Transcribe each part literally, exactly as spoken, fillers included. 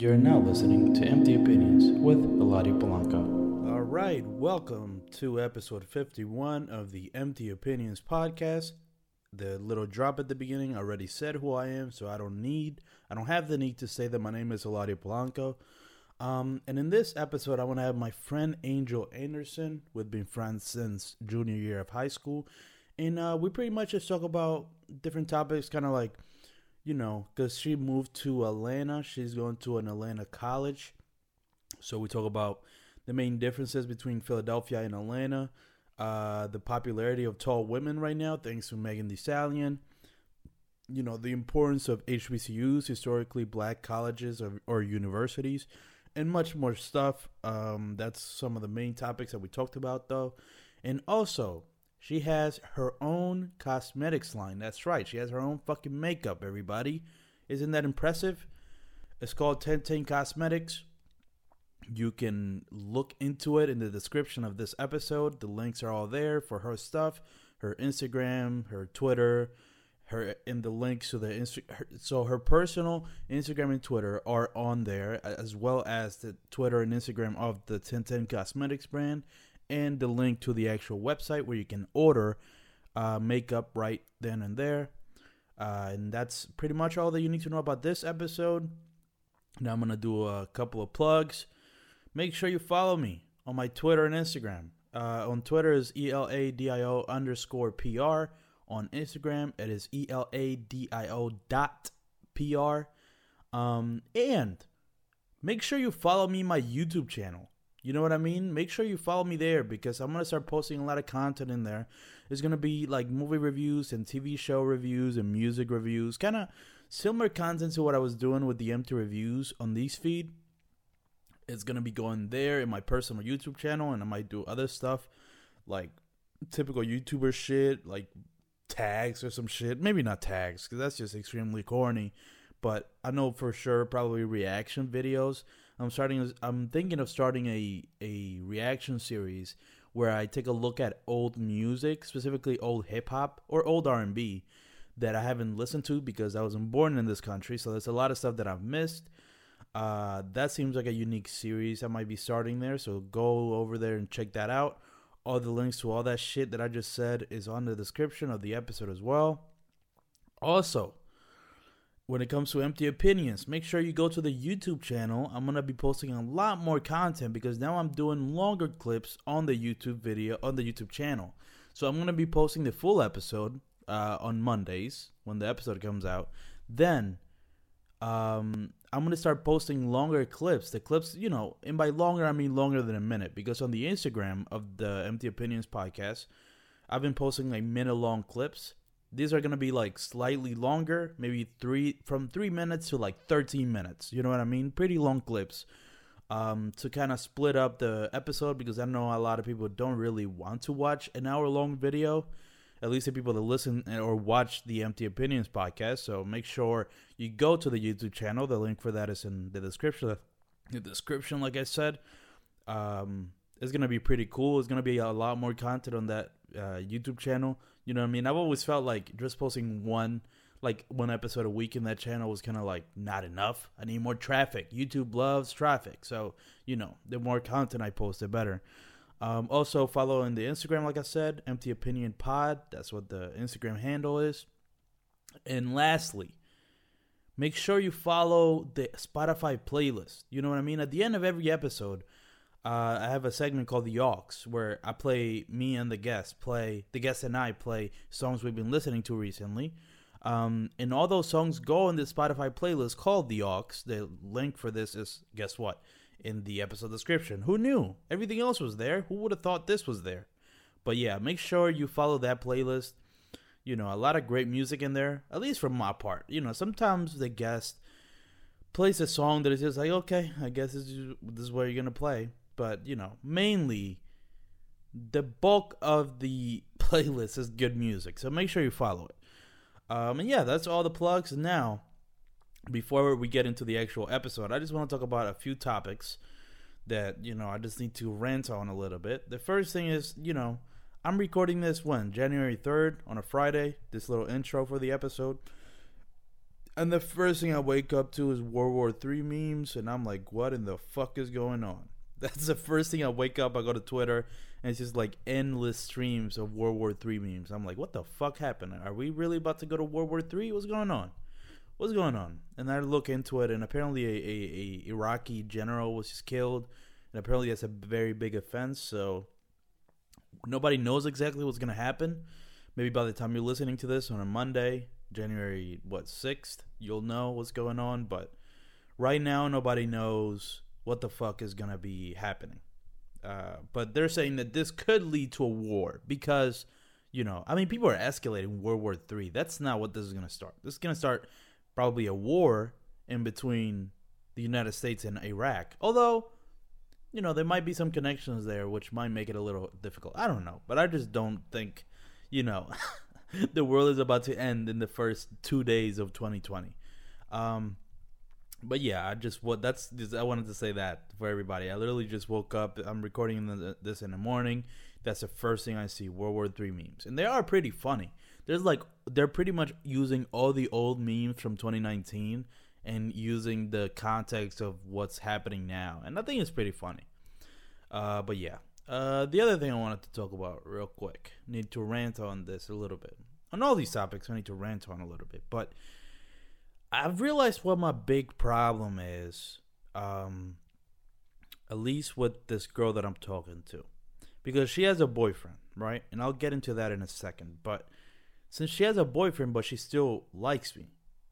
You're now listening to Empty Opinions with Eladio Polanco. All right, welcome to episode fifty-one of the Empty Opinions podcast. The little drop at the beginning already said who I am, so I don't need, I don't have the need to say that my name is Eladio Polanco. Um, and in this episode, I want to have my friend Angel Anderson. We've been friends since junior year of high school. And uh, we pretty much just talk about different topics, kind of like, you know, because she moved to Atlanta. She's going to an Atlanta college. So we talk about the main differences between Philadelphia and Atlanta, uh, the popularity of tall women right now, thanks to Megan Thee Stallion, you know, the importance of H B C Us, historically black colleges or, or universities, and much more stuff. Um, that's some of the main topics that we talked about, though. And also, she has her own cosmetics line. That's right. She has her own fucking makeup, everybody. Isn't that impressive? It's called ten ten Cosmetics. You can look into it in the description of this episode. The links are all there for her stuff, her Instagram, her Twitter, her and the links to the Insta- her, so her personal Instagram and Twitter are on there, as well as the Twitter and Instagram of the ten ten Cosmetics brand. And the link to the actual website where you can order uh, makeup right then and there. Uh, and that's pretty much all that you need to know about this episode. Now I'm going to do a couple of plugs. Make sure you follow me on my Twitter and Instagram. Uh, on Twitter is E L A D I O underscore P R. On Instagram it is E L A D I O dot P R. Um, and make sure you follow me on my YouTube channel. You know what I mean? Make sure you follow me there because I'm going to start posting a lot of content in there. There's going to be like movie reviews and T V show reviews and music reviews. Kind of similar content to what I was doing with the empty reviews on these feed. It's going to be going there in my personal YouTube channel, and I might do other stuff like typical YouTuber shit, like tags or some shit. Maybe not tags because that's just extremely corny. But I know for sure probably reaction videos. I'm starting. I'm thinking of starting a, a reaction series where I take a look at old music, specifically old hip hop or old R and B that I haven't listened to because I wasn't born in this country. So there's a lot of stuff that I've missed. Uh, that seems like a unique series I might be starting there. So go over there and check that out. All the links to all that shit that I just said is on the description of the episode as well. Also, when it comes to Empty Opinions, make sure you go to the YouTube channel. I'm going to be posting a lot more content because now I'm doing longer clips on the YouTube video, on the YouTube channel. So I'm going to be posting the full episode uh, on Mondays when the episode comes out. Then um, I'm going to start posting longer clips. The clips, you know, and by longer, I mean longer than a minute, because on the Instagram of the Empty Opinions podcast, I've been posting like minute long clips. These are going to be like slightly longer, maybe three from three minutes to like thirteen minutes. You know what I mean? Pretty long clips um, to kind of split up the episode, because I know a lot of people don't really want to watch an hour long video, at least the people that listen or watch the Empty Opinions podcast. So make sure you go to the YouTube channel. The link for that is in the description. The description, like I said, um, it's going to be pretty cool. It's going to be a lot more content on that uh, YouTube channel. You know what I mean? I've always felt like just posting one, like one episode a week in that channel was kind of like not enough. I need more traffic. YouTube loves traffic. So, you know, the more content I post, the better. Um, also follow on the Instagram, like I said, Empty Opinion Pod. That's what the Instagram handle is. And lastly, make sure you follow the Spotify playlist. You know what I mean? At the end of every episode, Uh, I have a segment called The Awks where I play, me and the guest play, the guest and I play songs we've been listening to recently. Um, and all those songs go in this Spotify playlist called The Awks. The link for this is, guess what, in the episode description. Who knew? Everything else was there. Who would have thought this was there? But yeah, make sure you follow that playlist. You know, a lot of great music in there, at least from my part. You know, sometimes the guest plays a song that is just like, okay, I guess this is, this is what you're going to play. But, you know, mainly the bulk of the playlist is good music. So make sure you follow it. Um, and, yeah, that's all the plugs. Now, before we get into the actual episode, I just want to talk about a few topics that, you know, I just need to rant on a little bit. The first thing is, you know, I'm recording this when? January third on a Friday, this little intro for the episode. And the first thing I wake up to is World War Three memes, and I'm like, what in the fuck is going on? That's the first thing I wake up. I go to Twitter, and it's just like endless streams of World War Three memes. I'm like, what the fuck happened? Are we really about to go to World War Three? What's going on? What's going on? And I look into it, and apparently a, a, a Iraqi general was just killed, and apparently that's a very big offense, so nobody knows exactly what's going to happen. Maybe by the time you're listening to this on a Monday, January, what, sixth, you'll know what's going on, but right now nobody knows what the fuck is going to be happening. Uh, but they're saying that this could lead to a war because, you know, I mean, people are escalating World War Three. That's not what this is going to start. This is going to start probably a war in between the United States and Iraq. Although, you know, there might be some connections there, which might make it a little difficult. I don't know. But I just don't think, you know, the world is about to end in the first two days of twenty twenty. Um But yeah, I just what that's just, I wanted to say that for everybody. I literally just woke up. I'm recording the, this in the morning. That's the first thing I see: World War Three memes, and they are pretty funny. There's like they're pretty much using all the old memes from twenty nineteen and using the context of what's happening now, and I think it's pretty funny. Uh, but yeah, uh, the other thing I wanted to talk about real quick. I need to rant on this a little bit. On all these topics, I need to rant on a little bit, but. I've realized what my big problem is, um, at least with this girl that I'm talking to, because she has a boyfriend, right? And I'll get into that in a second. But since she has a boyfriend, but she still likes me,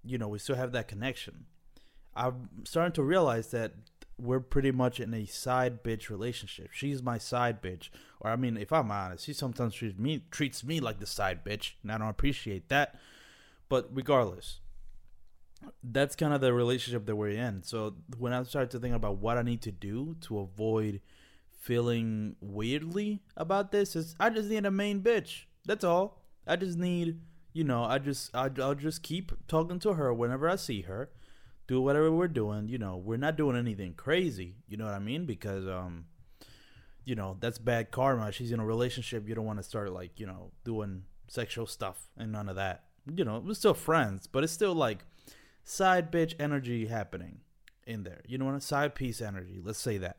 you know, we still have that connection. I'm starting to realize that we're pretty much in a side bitch relationship. She's my side bitch. Or I mean, if I'm honest, she sometimes treats me, treats me like the side bitch, and I don't appreciate that. But regardless, that's kind of the relationship that we're in. So when I started to think about what I need to do to avoid feeling weirdly about this, is I just need a main bitch. That's all. I just need, you know, I just, I, I'll just keep talking to her whenever I see her, do whatever we're doing. You know, we're not doing anything crazy. You know what I mean? Because, um, you know, that's bad karma. She's in a relationship. You don't want to start like, you know, doing sexual stuff and none of that. You know, we're still friends, but it's still like side bitch energy happening in there. You know what? Side piece energy. Let's say that.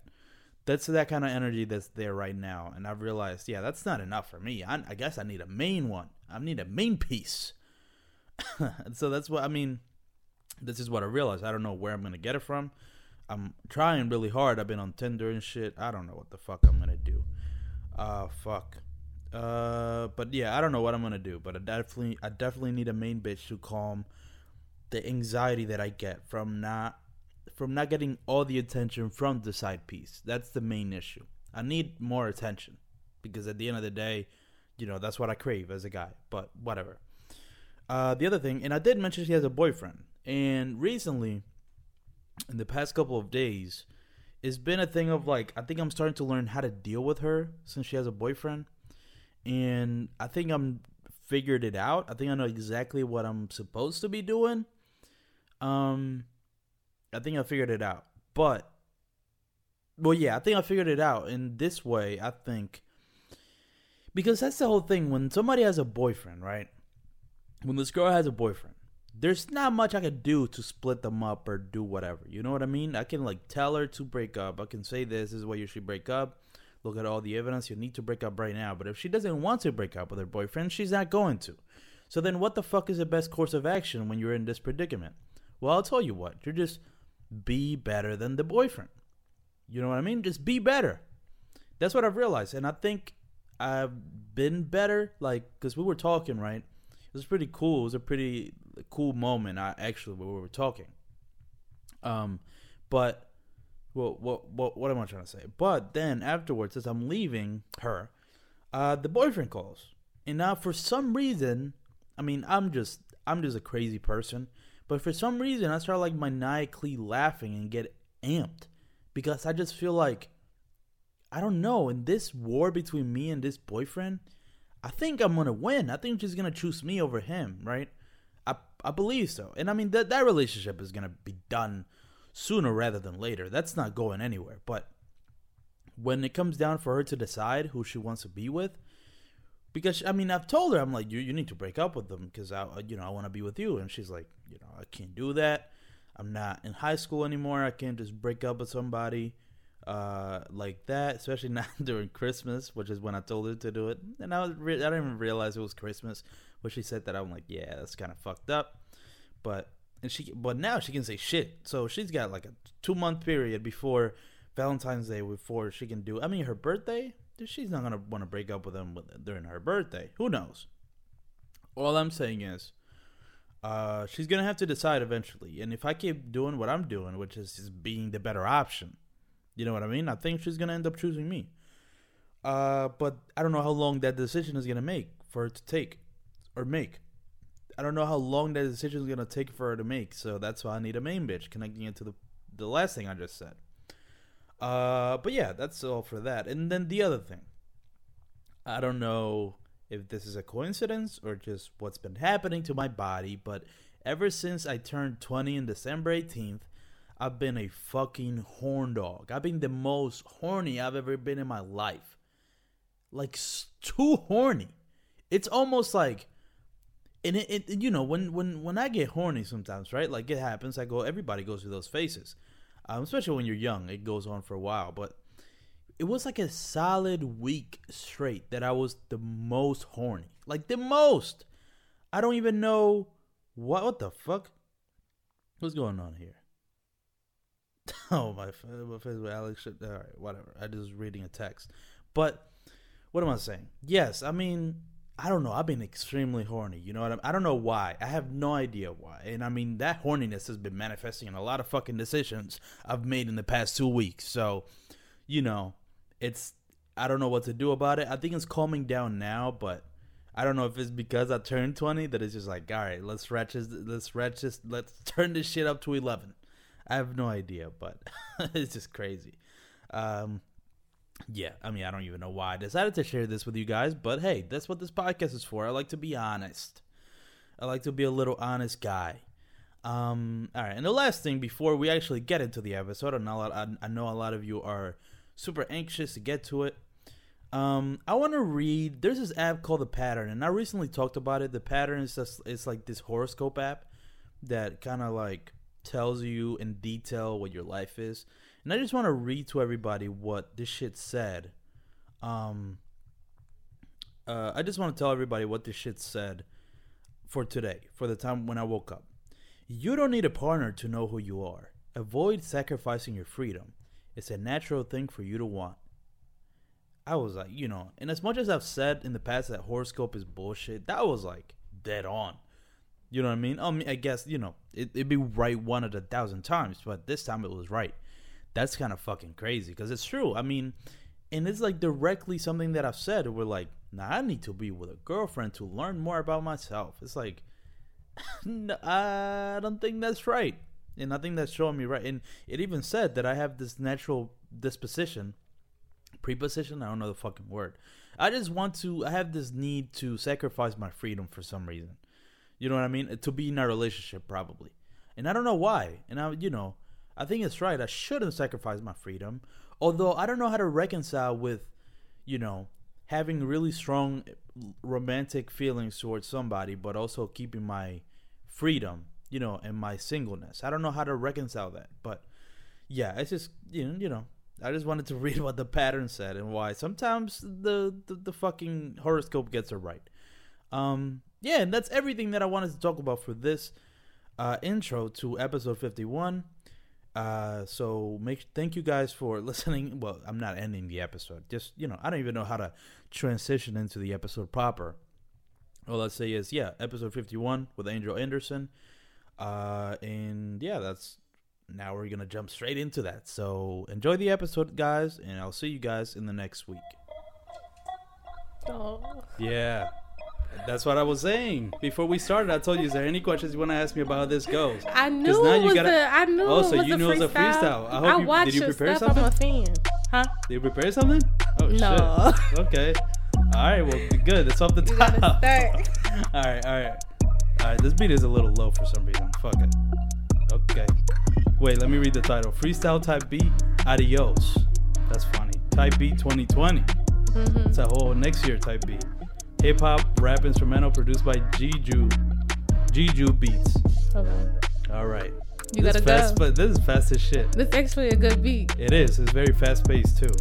That's that kind of energy that's there right now. And I've realized, yeah, that's not enough for me. I, I guess I need a main one. I need a main piece. And so that's what, I mean, this is what I realized. I don't know where I'm going to get it from. I'm trying really hard. I've been on Tinder and shit. I don't know what the fuck I'm going to do. Uh, fuck. Uh, but yeah, I don't know what I'm going to do. But I definitely, I definitely need a main bitch to calm the anxiety that I get from not from not getting all the attention from the side piece. That's the main issue. I need more attention because at the end of the day, you know, that's what I crave as a guy, but whatever. Uh, the other thing, and I did mention she has a boyfriend, and recently, in the past couple of days, it's been a thing of like, I think I'm starting to learn how to deal with her since she has a boyfriend, and I think I'm figured it out. I think I know exactly what I'm supposed to be doing. Um, I think I figured it out, but, well, yeah, I think I figured it out in this way, I think, because that's the whole thing. When somebody has a boyfriend, right? When this girl has a boyfriend, there's not much I can do to split them up or do whatever. You know what I mean? I can like tell her to break up. I can say, this is why you should break up. Look at all the evidence. You need to break up right now. But if she doesn't want to break up with her boyfriend, she's not going to. So then what the fuck is the best course of action when you're in this predicament? Well, I'll tell you what. You're just be better than the boyfriend. You know what I mean? Just be better. That's what I've realized. And I think I've been better. Like, because we were talking, right? It was pretty cool. It was a pretty cool moment, I, actually, where we were talking. Um, But, well, what, what, what am I trying to say? But then afterwards, as I'm leaving her, uh, the boyfriend calls. And now for some reason, I mean, I'm just, I'm just a crazy person. But for some reason, I start like maniacally laughing and get amped because I just feel like, I don't know, in this war between me and this boyfriend, I think I'm going to win. I think she's going to choose me over him, right? I I believe so. And I mean, that that relationship is going to be done sooner rather than later. That's not going anywhere. But when it comes down for her to decide who she wants to be with, Because, I mean, I've told her, I'm like, you you need to break up with them because, I, you know, I want to be with you. And she's like, you know, I can't do that. I'm not in high school anymore. I can't just break up with somebody uh, like that, especially not during Christmas, which is when I told her to do it. And I, was re- I didn't even realize it was Christmas when she said that. I'm like, yeah, that's kind of fucked up. But and she, but now she can say shit. So she's got like a two-month period before Valentine's Day before she can do, I mean, her birthday. She's not going to want to break up with him during her birthday. Who knows? All I'm saying is uh, she's going to have to decide eventually. And if I keep doing what I'm doing, which is just being the better option, you know what I mean? I think she's going to end up choosing me. Uh, but I don't know how long that decision is going to make for her to take or make. I don't know how long that decision is going to take for her to make. So that's why I need a main bitch, connecting it to the, the last thing I just said. Uh, but yeah, that's all for that. And then the other thing, I don't know if this is a coincidence or just what's been happening to my body, but ever since I turned twenty on December eighteenth, I've been a fucking horn dog. I've been the most horny I've ever been in my life. Like, too horny. It's almost like, and it, it you know, when, when, when I get horny sometimes, right? Like, it happens. I go, everybody goes through those phases. Um, especially when you're young, it goes on for a while, but it was like a solid week straight that I was the most horny, like the most. I don't even know what, what the fuck, what's going on here? Oh, my my face with Alex, shit. All right, whatever. I just reading a text, but what am I saying? Yes, I mean, I don't know. I've been extremely horny. You know what I mean? I don't know why. I have no idea why. And I mean, that horniness has been manifesting in a lot of fucking decisions I've made in the past two weeks. So, you know, it's, I don't know what to do about it. I think it's calming down now, but I don't know if it's because I turned twenty that it's just like, all right, let's ratchet, let's ratchet, let's turn this shit up to eleven. I have no idea, but it's just crazy. Um, Yeah, I mean, I don't even know why I decided to share this with you guys, but hey, that's what this podcast is for. I like to be honest. I like to be a little honest guy. Um, all right, and the last thing before we actually get into the episode, and I'll, I, I know a lot of you are super anxious to get to it. Um, I want to read, there's this app called The Pattern, and I recently talked about it. The Pattern is just, it's like this horoscope app that kind of like tells you in detail what your life is. And I just want to read to everybody what this shit said. Um, uh, I just want to tell everybody what this shit said for today, for the time when I woke up. You don't need a partner to know who you are. Avoid sacrificing your freedom. It's a natural thing for you to want. I was like, you know, and as much as I've said in the past that horoscope is bullshit, that was like dead on. You know what I mean? I mean, I guess, you know, it, it'd be right one of a thousand times, but this time it was right. That's kind of fucking crazy because it's true. I mean, and it's like directly something that I've said. We're like, nah, I need to be with a girlfriend to learn more about myself. It's like, no, I don't think that's right. And I think that's showing me right. And it even said that I have this natural disposition, preposition. I don't know the fucking word. I just want to, I have this need to sacrifice my freedom for some reason. You know what I mean? To be in a relationship probably. And I don't know why. And I, you know, I think it's right. I shouldn't sacrifice my freedom. Although I don't know how to reconcile with, you know, having really strong romantic feelings towards somebody, but also keeping my freedom, you know, and my singleness. I don't know how to reconcile that. But yeah, it's just, you know, you know I just wanted to read what The Pattern said and why sometimes the, the, the fucking horoscope gets it right. Um, yeah, and that's everything that I wanted to talk about for this uh, intro to episode fifty-one. Uh, so make thank you guys for listening. Well, I'm not ending the episode. Just, you know, I don't even know how to transition into the episode proper. All I say is, yeah, episode fifty-one with Angel Anderson. Uh, and yeah, that's, now we're going to jump straight into that. So enjoy the episode, guys, and I'll see you guys in the next week. Aww. Yeah. That's what I was saying before we started. I told you, is there any questions you want to ask me about how this goes? I knew now it was. You gotta, a, I knew. Oh, so it was you a knew freestyle. It was a freestyle. I, hope I you, watched did you prepare your stuff. Something? I'm a fan. Huh? Did you prepare something? Oh no. Shit. Okay. All right. Well, good. It's off the top. You gotta start. all right. All right. All right. This beat is a little low for some reason. Fuck it. Okay. Wait. Let me read the title. Freestyle type B. Adios. That's funny. Type B twenty twenty. Mm-hmm. It's a whole next year type B. hip hop rap instrumental produced by Jiju Jiju Beats. Okay. All right. You this gotta fast, go. But this is fast as shit. This is actually a good beat. It is. It's very fast paced too.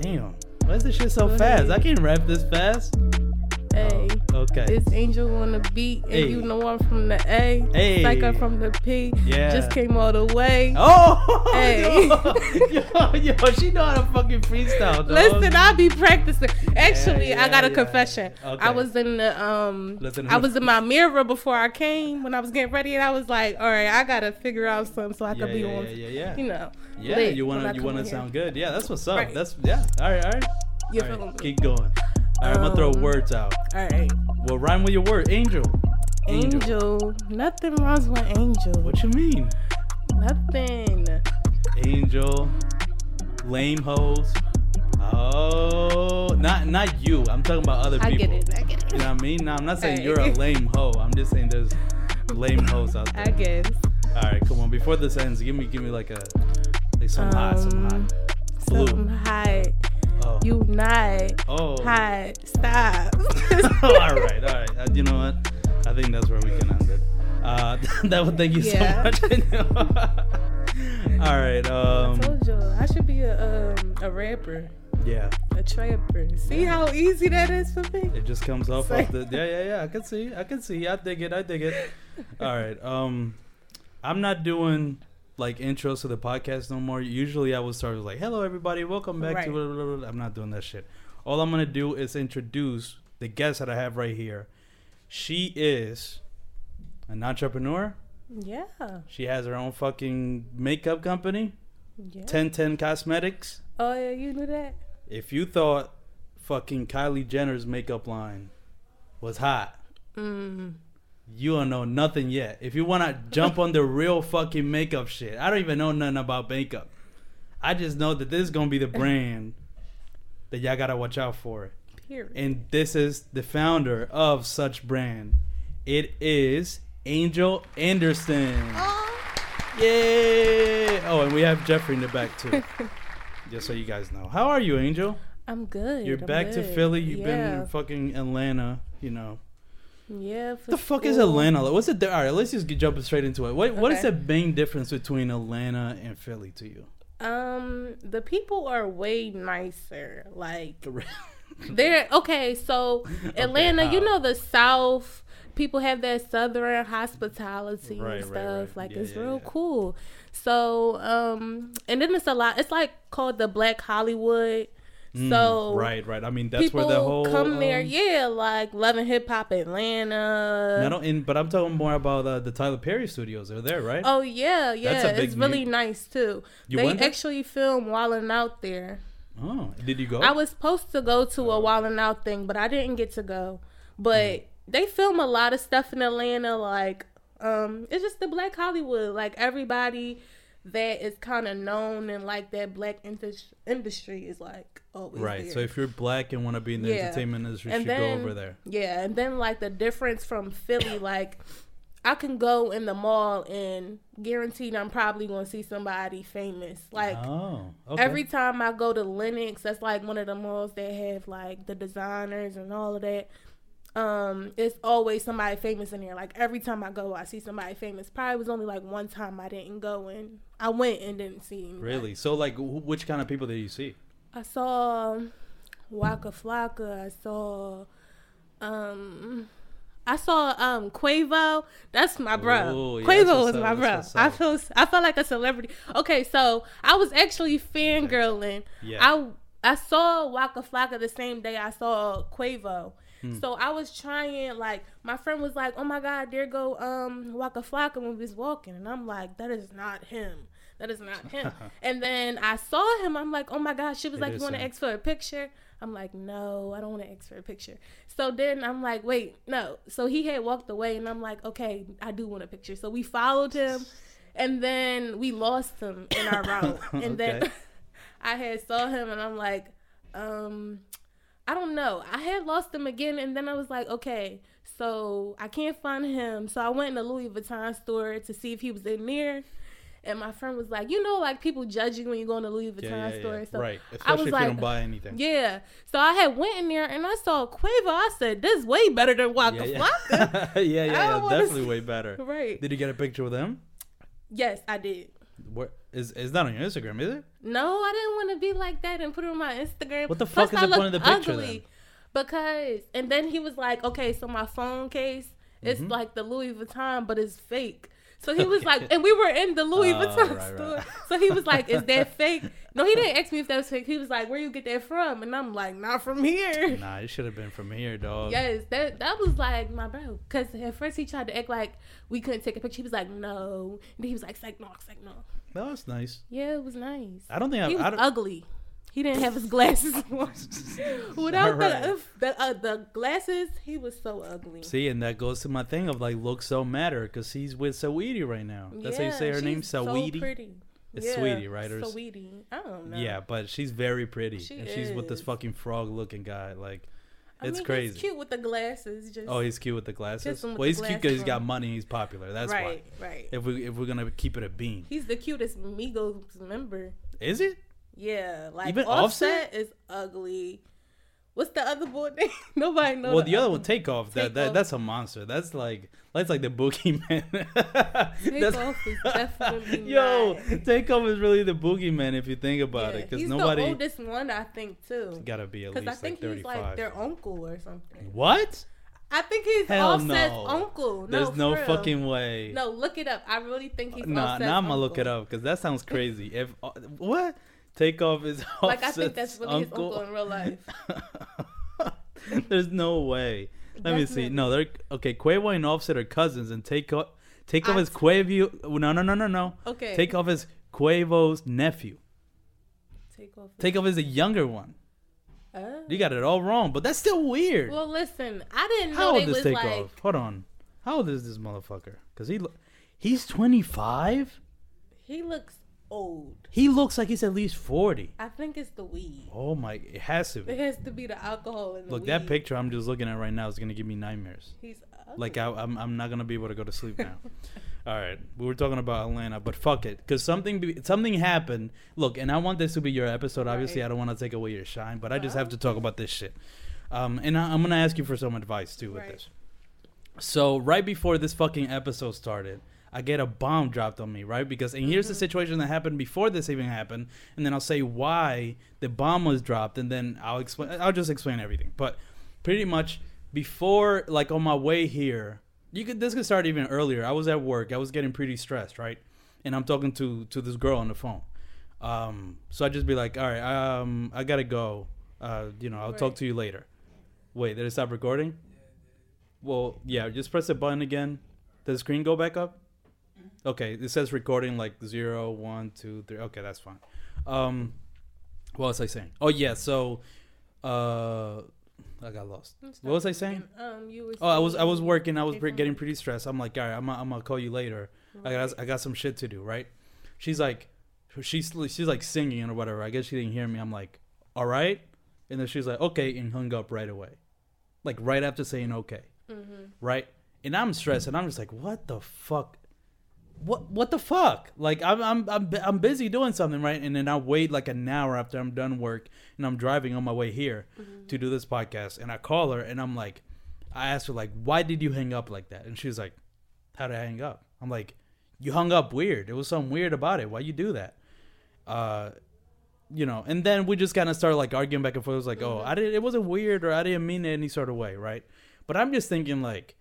Damn. Why is this shit so fast? I can't rap this fast. Hey. Oh, okay. It's Angel on the beat, and hey. You know I'm from the A. Hey. Psycho from the P. Yeah. Just came all the way. Oh. Hey. Yo, yo, yo, she know how to fucking freestyle. Dog. Listen, I be practicing. Actually, yeah, yeah, I got a yeah. confession. Okay. I was in the um. Listen, I was in my mirror before I came when I was getting ready, and I was like, all right, I gotta figure out something so I yeah, could be yeah, on. Yeah, yeah, yeah. You know. Yeah, you wanna you wanna sound good. Yeah, that's what's up. Right. That's yeah. All right, all right. You're all right, keep going. Alright, I'm gonna throw um, words out. Alright. Well, rhyme with your word, angel. angel. Angel. Nothing rhymes with angel. What you mean? Nothing. Angel. Lame hoes. Oh, not not you. I'm talking about other I people. I get it. I get it. You know what I mean? No, I'm not saying hey. You're a lame hoe. I'm just saying there's lame hoes out there. I guess. Alright, come on. Before this ends, give me give me like a like some um, hot, some hot. Blue. Some hot. Oh. You not oh. hot. Stop. all right, all right. Uh, you know what? I think that's where we can end it. Uh, that would thank you yeah. so much. all right. Um, I told you I should be a um, a rapper. Yeah. A trapper. See yeah. how easy that is for me. It just comes off like the yeah, yeah, yeah. I can see, I can see. I dig it, I dig it. All right. Um, I'm not doing. Like intros to the podcast no more. Usually I would start with like, hello everybody, welcome back right. to blah, blah, blah. I'm not doing that shit. All I'm gonna do is introduce the guest that I have right here. She is an entrepreneur. Yeah. She has her own fucking makeup company. Yeah. ten ten Cosmetics. Oh yeah, you knew that. If you thought fucking Kylie Jenner's makeup line was hot, mm. you don't know nothing yet. If you want to jump on the real fucking makeup shit, I don't even know nothing about makeup. I just know that this is going to be the brand that y'all got to watch out for. Period. And this is the founder of such brand. It is Angel Anderson. Oh. Yay. Oh, and we have Jeffrey in the back, too. Just so you guys know. How are you, Angel? I'm good. You're I'm back good. To Philly. You've yeah. been in fucking Atlanta, you know. Yeah. For the fuck school. Is Atlanta? What's it? All right, let's just get jumping straight into it. What okay. What is the main difference between Atlanta and Philly to you? Um, the people are way nicer. Like they're okay. So Atlanta, okay, you know the South. People have that Southern hospitality right, and stuff. Right, right. Like yeah, it's yeah, real yeah. cool. So um, and then it's a lot. It's like called the Black Hollywood. So mm, right, right. I mean, that's where the whole come um, there, yeah, like loving hip hop Atlanta. I don't, in, but I'm talking more about uh, the Tyler Perry Studios. Are there, right? Oh yeah, yeah. It's really new... nice too. You they actually film Wild N Out there. Oh, did you go? I was supposed to go to oh. a Wild N Out thing, but I didn't get to go. But mm. they film a lot of stuff in Atlanta. Like, um, it's just the Black Hollywood. Like everybody that is kind of known and like that black inter- industry is like always right there. So if you're black and want to be in the yeah. entertainment industry, and you should then, go over there. Yeah, and then like the difference from Philly, like I can go in the mall and guaranteed I'm probably going to see somebody famous. Like oh, okay. every time I go to Lenox, that's like one of the malls that have like the designers and all of that. Um, it's always somebody famous in there. Like every time I go, I see somebody famous. Probably was only like one time I didn't go and I went and didn't see anybody. Really? So like, wh- which kind of people did you see? I saw um, Waka Flocka. I saw, um, I saw um Quavo. That's my bro. Ooh, yeah, Quavo was my bro. I feel I felt like a celebrity. Okay, so I was actually fangirling. Yeah. I I saw Waka Flocka the same day I saw Quavo. So I was trying, like, my friend was like, oh, my God, there go um, Waka Flocka when we was walking. And I'm like, that is not him. That is not him. And then I saw him. I'm like, oh, my God. She was it like, you want to ask for a picture? I'm like, no, I don't want to ask for a picture. So then I'm like, wait, no. So he had walked away, and I'm like, okay, I do want a picture. So we followed him, and then we lost him in our route. And okay. then I had saw him, and I'm like, um... I don't know. I had lost him again, and then I was like, okay, so I can't find him. So I went in the Louis Vuitton store to see if he was in there, And my friend was like, you know, like people judge you when you go in the Louis Vuitton yeah, yeah, yeah. store and stuff. Right. Especially I was if like, you don't buy anything. Yeah. So I had went in there and I saw Quavo. I said, this is way better than Waka yeah, Flocka. Yeah, yeah, yeah, yeah definitely see. Way better. Right. Did you get a picture with him? Yes, I did. What? Is it's not on your Instagram, is it? No, I didn't want to be like that and put it on my Instagram. What the fuck Plus, is the point of the picture then? Because, and then he was like, okay, so my phone case, it's mm-hmm. like the Louis Vuitton, but it's fake. So he was like, and we were in the Louis uh, Vuitton right, store. Right. So he was like, is that fake? No, he didn't ask me if that was fake. He was like, where you get that from? And I'm like, not from here. Nah, it should have been from here, dog. Yes, that that was like my bro. Because at first he tried to act like we couldn't take a picture. He was like, no. And he was like, psych, no, psych, no. That was nice. Yeah, it was nice. I don't think I'm ugly. He didn't have his glasses on. Without right. the the, uh, the glasses, he was so ugly. See, and that goes to my thing of like, looks so matter because he's with Saweetie right now. That's yeah, how you say her she's name, Saweetie. So pretty. It's yeah, Sweetie, right? Or Saweetie. I don't know. Yeah, but she's very pretty, she and is. She's with this fucking frog-looking guy. Like, I it's mean, crazy. He's cute with the glasses. Just, oh, he's cute with the glasses. With well, he's glass cute because he's got money. He's popular. That's right, why. Right. If we if we're gonna keep it a bean, he's the cutest Migos member. Is he? Yeah, like even Offset? Offset is ugly. What's the other boy name? Nobody knows. Well, the, the other one, Takeoff. That, that that's a monster. That's like that's like the boogeyman. Takeoff is definitely yo. Not. Takeoff is really the boogeyman if you think about yeah, it, because nobody. He's the oldest one, I think, too. He's gotta be at least I think like thirty-five. He's like their uncle or something. What? I think he's Hell Offset's no. uncle. No, there's no real. Fucking way. No, look it up. I really think he's nah, Offset's nah, I'm gonna uncle. Look it up because that sounds crazy. If uh, what? Takeoff is Offset's like I think that's really uncle. His uncle in real life. There's no way. Let Definitely. Me see. No, they're okay. Quavo and Offset are cousins, and Takeoff Takeoff is Quavo. No, no, no, no, no. Okay. Takeoff is Quavo's nephew. Takeoff. Takeoff is a younger one. Oh. You got it all wrong, but that's still weird. Well, listen, I didn't know they was like. How old is Takeoff? Like... Hold on. How old is this motherfucker? Because he lo- he's twenty-five. He looks. Old. He looks like he's at least forty. I think it's the weed. Oh my, it has to be. It has to be the alcohol and the Look, weed. That picture I'm just looking at right now is going to give me nightmares. He's ugly. Like I, I'm I'm not going to be able to go to sleep now. All right, we were talking about Atlanta, but fuck it. Because something be, something happened. Look, and I want this to be your episode. Right. Obviously, I don't want to take away your shine, but I just have to talk about this shit. Um, and I, I'm going to ask you for some advice, too, right. with this. So right before this fucking episode started, I get a bomb dropped on me, right? Because, and here's mm-hmm. the situation that happened before this even happened. And then I'll say why the bomb was dropped. And then I'll explain, I'll just explain everything. But pretty much before, like on my way here, you could, this could start even earlier. I was at work. I was getting pretty stressed, right? And I'm talking to, to this girl on the phone. Um, so I just be like, all right, um, I gotta go. Uh, you know, I'll right. talk to you later. Wait, did it stop recording? Well, yeah, just press the button again. Does the screen go back up? Okay, it says recording like zero, one, two, three. Okay, that's fine. Um, what was I saying? Oh yeah, so uh, I got lost. What was I saying? Um, you were oh, I was I was working. I was pre- getting pretty stressed. I'm like, all right, I'm I'm gonna call you later. Right. I got I got some shit to do, right? She's like, she's she's like singing or whatever. I guess she didn't hear me. I'm like, all right, and then she's like, okay, and hung up right away, like right after saying okay, mm-hmm. right? And I'm stressed, and I'm just like, what the fuck. What what the fuck? Like I'm I'm I'm I'm busy doing something, right? And then I wait like an hour after I'm done work, and I'm driving on my way here mm-hmm. to do this podcast. And I call her, and I'm like, I asked her like, why did you hang up like that? And she's like, how did I hang up? I'm like, you hung up weird. There was something weird about it. Why you do that? Uh, you know. And then we just kind of started like arguing back and forth. It was like, mm-hmm. oh, I didn't. It wasn't weird, or I didn't mean it any sort of way, right? But I'm just thinking like.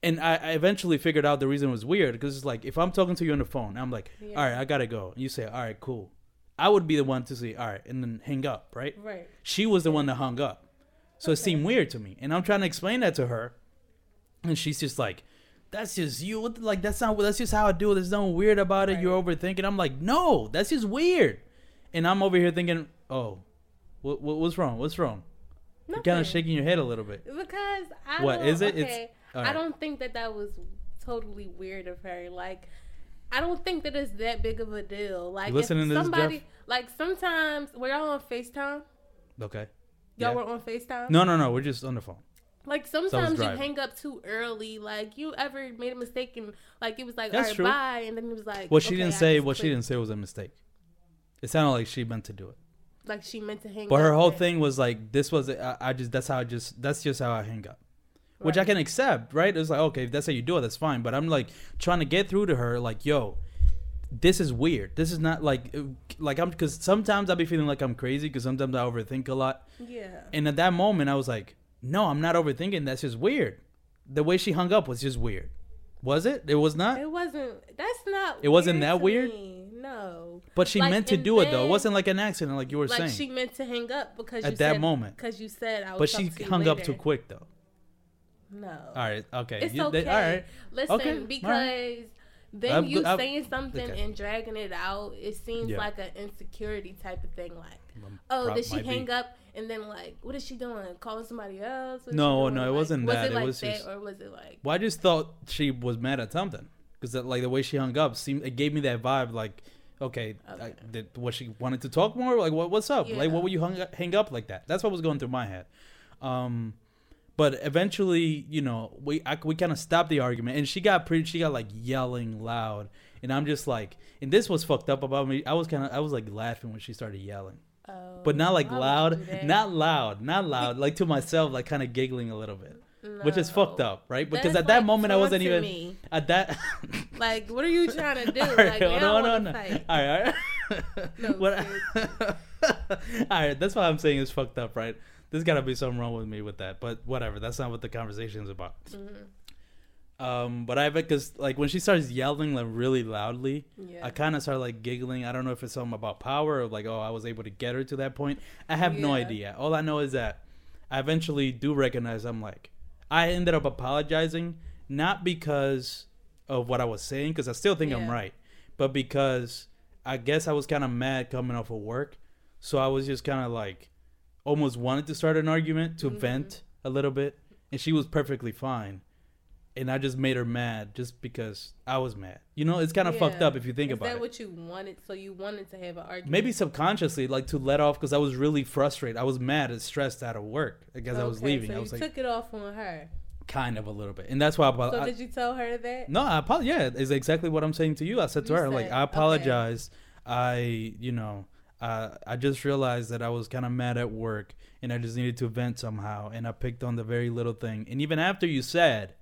And I, I eventually figured out the reason it was weird because it's like if I'm talking to you on the phone, I'm like, yeah. all right, I gotta go. And you say, all right, cool. I would be the one to say, all right, and then hang up, right? Right. She was the one that hung up, so okay. It seemed weird to me. And I'm trying to explain that to her, and she's just like, "That's just you. Like that's not. That's just how I do it. There's nothing weird about it. Right. You're overthinking." I'm like, "No, that's just weird." And I'm over here thinking, "Oh, what, what what's wrong? What's wrong?" Nothing. You're kind of shaking your head a little bit because I what is it? Okay. It's Right. I don't think that that was totally weird of her. Like, I don't think that it's that big of a deal. Like, Listening if somebody, to this, like, sometimes, were y'all on FaceTime? Okay. Y'all yeah. were on FaceTime? No, no, no. We're just on the phone. Like, sometimes you hang up too early. Like, you ever made a mistake and, like, it was like, that's all right, bye. And then it was like, well, she okay, didn't I say, what click. she didn't say was a mistake. It sounded like she meant to do it. Like, she meant to hang up. But her whole thing was like, this was, I, I just, that's how I just, that's just how I hang up. Right. Which I can accept, right? It's like, okay, if that's how you do it, that's fine. But I'm like trying to get through to her, like, yo, this is weird. This is not like, like I'm, because sometimes I'll be feeling like I'm crazy because sometimes I overthink a lot. Yeah. And at that moment, I was like, no, I'm not overthinking. That's just weird. The way she hung up was just weird. Was it? It was not? It wasn't. That's not It weird wasn't that weird? Me. No. But she like, meant to do then, it, though. It wasn't like an accident, like you were like saying. Like, she meant to hang up because at you that said, moment. Because you said I was talking to you. But she hung later. up too quick, though. No. All right. Okay. It's you, okay. They, all right. Listen, okay. because... Right. Then I'm, you I'm, saying something okay. and dragging it out, it seems yeah. like an insecurity type of thing. Like, I'm oh, did she hang be. up? And then, like, what is she doing? Calling somebody else? What no, no, it like, wasn't was that. It like it was that, just, or was it like? Well, I just thought she was mad at something because, like, the way she hung up seemed it gave me that vibe. Like, okay, okay. I, did, was she wanted to talk more? Like, what, what's up? Yeah. Like, what would you hung, hang up like that? That's what was going through my head. Um, But eventually, you know, we I, we kind of stopped the argument, and she got pretty, she got like yelling loud, and I'm just like, and this was fucked up about me. I was kind of, I was like laughing when she started yelling, oh, but not like loud, not loud, not loud, like to myself, like kind of giggling a little bit, no. which is fucked up, right? Because at that like moment, I wasn't even me. at that. Like, what are you trying to do? All right, like, no, no, no. Fight. All right, all right. No, what, all right. That's why I'm saying it's fucked up, right? There's got to be something wrong with me with that, but whatever. That's not what the conversation is about. Mm-hmm. Um, but I bet because like when she starts yelling like really loudly, yeah. I kind of start like giggling. I don't know if it's something about power or like, oh, I was able to get her to that point. I have yeah. no idea. All I know is that I eventually do recognize I'm like, I ended up apologizing, not because of what I was saying, because I still think yeah. I'm right, but because I guess I was kind of mad coming off of work. So I was just kind of like, almost wanted to start an argument to mm-hmm. vent a little bit, and she was perfectly fine, and I just made her mad just because I was mad. You know, it's kind of yeah. fucked up if you think Is about it. Is that what you wanted? So you wanted to have an argument? Maybe subconsciously, like to let off because I was really frustrated. I was mad and stressed out of work because okay, I was leaving. So I was you like, took it off on her. Kind of a little bit, and that's why. I apo- so I, did you tell her that? No, I apologize. Yeah, it's exactly what I'm saying to you. I said to you her, said, like, I apologize. Okay. I, you know. Uh, I just realized that I was kind of mad at work and I just needed to vent somehow. And I picked on the very little thing. And even after you said,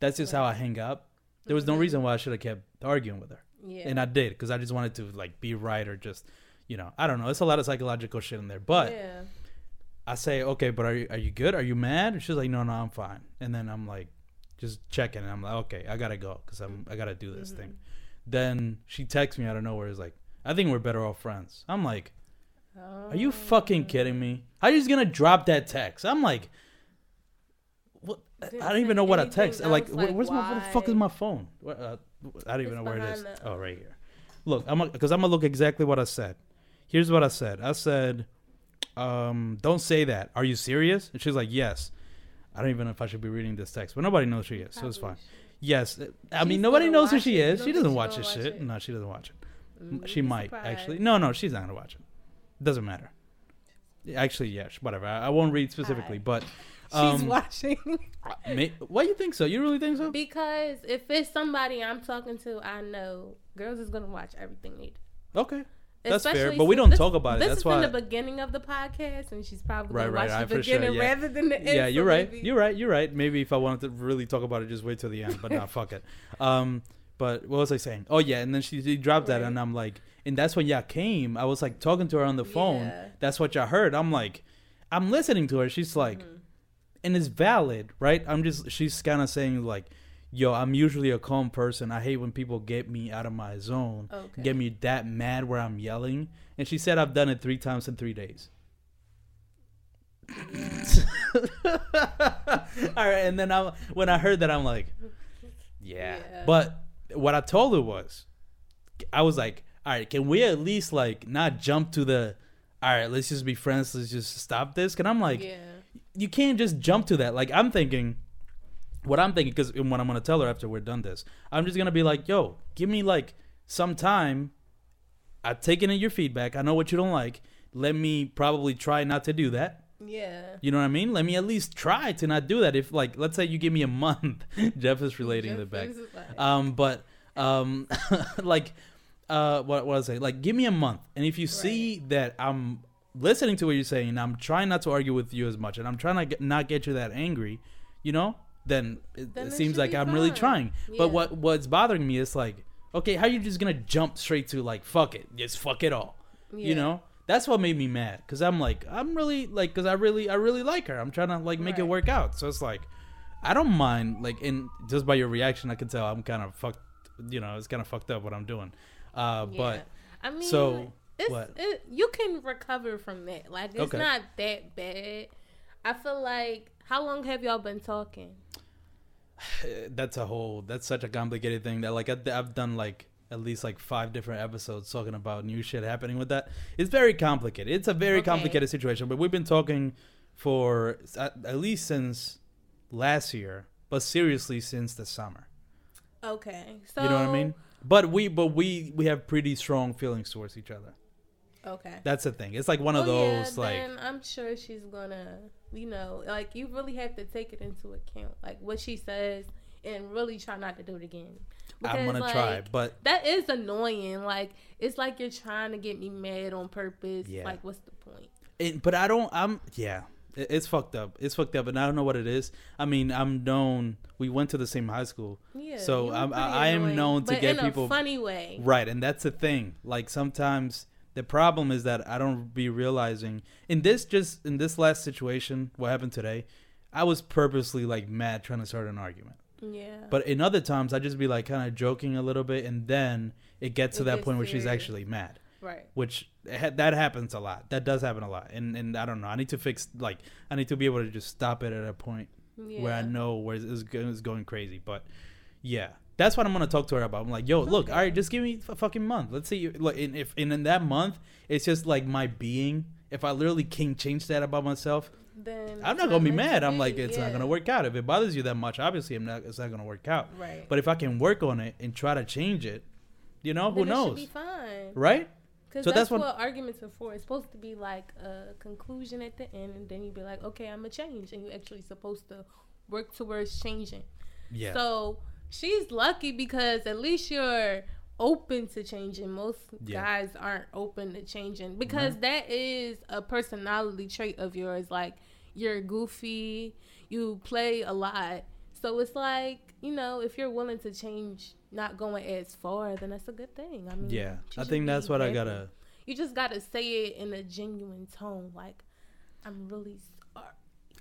that's just how I hang up. There was no reason why I should have kept arguing with her. Yeah. And I did because I just wanted to like be right or just, you know, I don't know. It's a lot of psychological shit in there. But yeah. I say, okay, but are you, are you good? Are you mad? And she's like, no, no, I'm fine. And then I'm like, just checking. And I'm like, okay, I got to go because I'm, I got to do this mm-hmm. thing. Then she texts me out of nowhere. It's like, I think we're better off friends. I'm like, oh. Are you fucking kidding me? How are you just going to drop that text? I'm like, what? Didn't I don't even know what I text. Like, like, where's why? my, what the fuck is my phone? Uh, I don't even it's know where it is. The- oh, right here. Look, I'm because I'm going to look exactly what I said. Here's what I said. I said, um, don't say that. Are you serious? And she's like, yes. I don't even know if I should be reading this text, but nobody knows who she is, so it's fine. Yes. I She's mean, nobody knows who she it. is. She doesn't watch this shit. It. No, she doesn't watch it. She might surprised. actually no no she's not gonna watch it. Doesn't matter. Actually, yeah, whatever. I, I won't read specifically, right. but um, she's watching. may, why do you think so? You really think so? Because if it's somebody I'm talking to, I know girls is gonna watch everything they do. Okay, that's Especially fair. But we don't this, talk about it. This that's is why. in the beginning of the podcast, and she's probably right, right, watching the beginning sure, yeah. rather than the end. Yeah, you're right. Maybe. You're right. You're right. Maybe if I wanted to really talk about it, just wait till the end. But nah, fuck it. Um. But what was I saying? Oh, yeah. And then she, she dropped that. Right. And I'm like, and that's when y'all came. I was like talking to her on the phone. Yeah. That's what y'all heard. I'm like, I'm listening to her. She's like, mm-hmm. and it's valid, right? I'm just, she's kind of saying like, yo, I'm usually a calm person. I hate when people get me out of my zone, okay. get me that mad where I'm yelling. And she said, I've done it three times in three days. Yeah. All right. And then I, when I heard that, I'm like, yeah, yeah. but. What I told her was, I was like, all right, can we at least like not jump to the, all right, let's just be friends. Let's just stop this. And I'm like, yeah. you can't just jump to that. Like I'm thinking what I'm thinking, because when I'm going to tell her after we're done this, I'm just going to be like, yo, give me like some time. I've taken in your feedback. I know what you don't like. Let me probably try not to do that. Yeah. You know what I mean? Let me at least try to not do that. If, like, let's say you give me a month. Jeff is relating Jeff it back. Like... Um, but, um, like, uh, what what I say? Like, give me a month. And if you right. see that I'm listening to what you're saying, I'm trying not to argue with you as much, and I'm trying to get, not get you that angry, you know, then it, then it seems like I'm fun. really trying. Yeah. But what what's bothering me is, like, okay, how are you just going to jump straight to, like, fuck it. Just fuck it all. Yeah. You know? That's what made me mad, because I'm like, I'm really, like, because I really, I really like her. I'm trying to, like, make right. it work out. So it's like, I don't mind, like, and just by your reaction, I can tell I'm kind of fucked, you know, it's kind of fucked up what I'm doing. Uh, yeah. But, I mean, so, it's, what? It, you can recover from that. Like, it's okay. not that bad. I feel like, how long have y'all been talking? That's a whole, that's such a complicated thing that, like, I, I've done, like, at least like five different episodes talking about new shit happening with that. It's very complicated. It's a very okay. complicated situation, but we've been talking for at, at least since last year, but seriously since the summer. Okay. So you know what I mean? But we but we, we have pretty strong feelings towards each other. Okay. That's the thing. It's like one of well, those yeah, like then I'm sure she's gonna, you know, like you really have to take it into account, like what she says, and really try not to do it again. Because, I'm gonna like, try, but that is annoying. Like, it's like you're trying to get me mad on purpose. Yeah. Like, what's the point? And, but I don't. I'm yeah. It, it's fucked up. It's fucked up, and I don't know what it is. I mean, I'm known. We went to the same high school. Yeah. So I'm, I, I am known to but get in people a funny way. Right, and that's the thing. Like sometimes the problem is that I don't be realizing in this just in this last situation what happened today. I was purposely like mad trying to start an argument. Yeah. But in other times, I just be like kind of joking a little bit, and then it gets to it that gets point serious. Where she's actually mad. Right. Which ha- that happens a lot. That does happen a lot, and and I don't know. I need to fix like I need to be able to just stop it at a point yeah. where I know where it's, it's going crazy. But yeah, that's what I'm gonna talk to her about. I'm like, yo, look, okay. all right, just give me a fucking month. Let's see. Like, and if and in that month, it's just like my being. If I literally can change that about myself. Then I'm not gonna be mad. I'm like, it's yeah. not gonna work out. If it bothers you that much, obviously, I'm not. It's not gonna work out. Right. But if I can work on it and try to change it, you know, then who it knows? Should be fine. Right. Because so that's, that's what, what arguments are for. It's supposed to be like a conclusion at the end, and then you be like, okay, I'm gonna change, and you're actually supposed to work towards changing. Yeah. So she's lucky because at least you're open to changing. Most yeah. guys aren't open to changing because mm-hmm. that is a personality trait of yours. Like, you're goofy, you play a lot. So it's like, you know, if you're willing to change, not going as far, then that's a good thing. I mean, yeah, I think that's what happy. I gotta. You just gotta say it in a genuine tone. Like, I'm really sorry.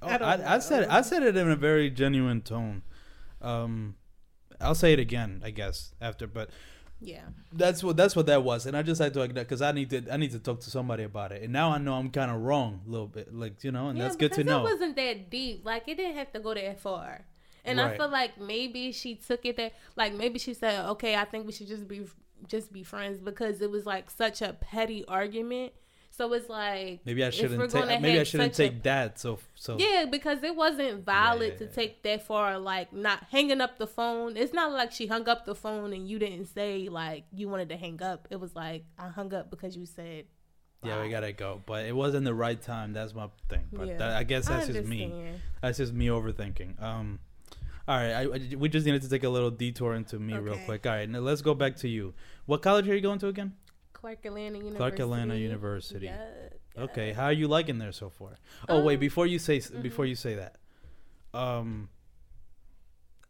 Oh, I, I, I said I said it in a very genuine tone. Um, I'll say it again, I guess, after, but. Yeah, that's what that's what that was, and I just had to like that because I need to I need to talk to somebody about it, and now I know I'm kind of wrong a little bit, like you know, and yeah, that's good to know. It wasn't that deep, like it didn't have to go that far, and right. I feel like maybe she took it that like maybe she said, okay, I think we should just be just be friends because it was like such a petty argument. So it's like maybe I shouldn't take maybe I shouldn't take a, that so so yeah because it wasn't valid yeah. to take that far, like not hanging up the phone. It's not like she hung up the phone and you didn't say like you wanted to hang up. It was like I hung up because you said wow. yeah we gotta go, but it wasn't the right time. That's my thing. But yeah. that, I guess that's I just me. That's just me overthinking. Um, all right, I, I, we just needed to take a little detour into me okay. real quick. All right, now let's go back to you. What college are you going to again? Clark Atlanta University. Clark Atlanta University. Yeah, yeah. Okay, how are you liking there so far? Oh um, wait, before you say mm-hmm. before you say that, um,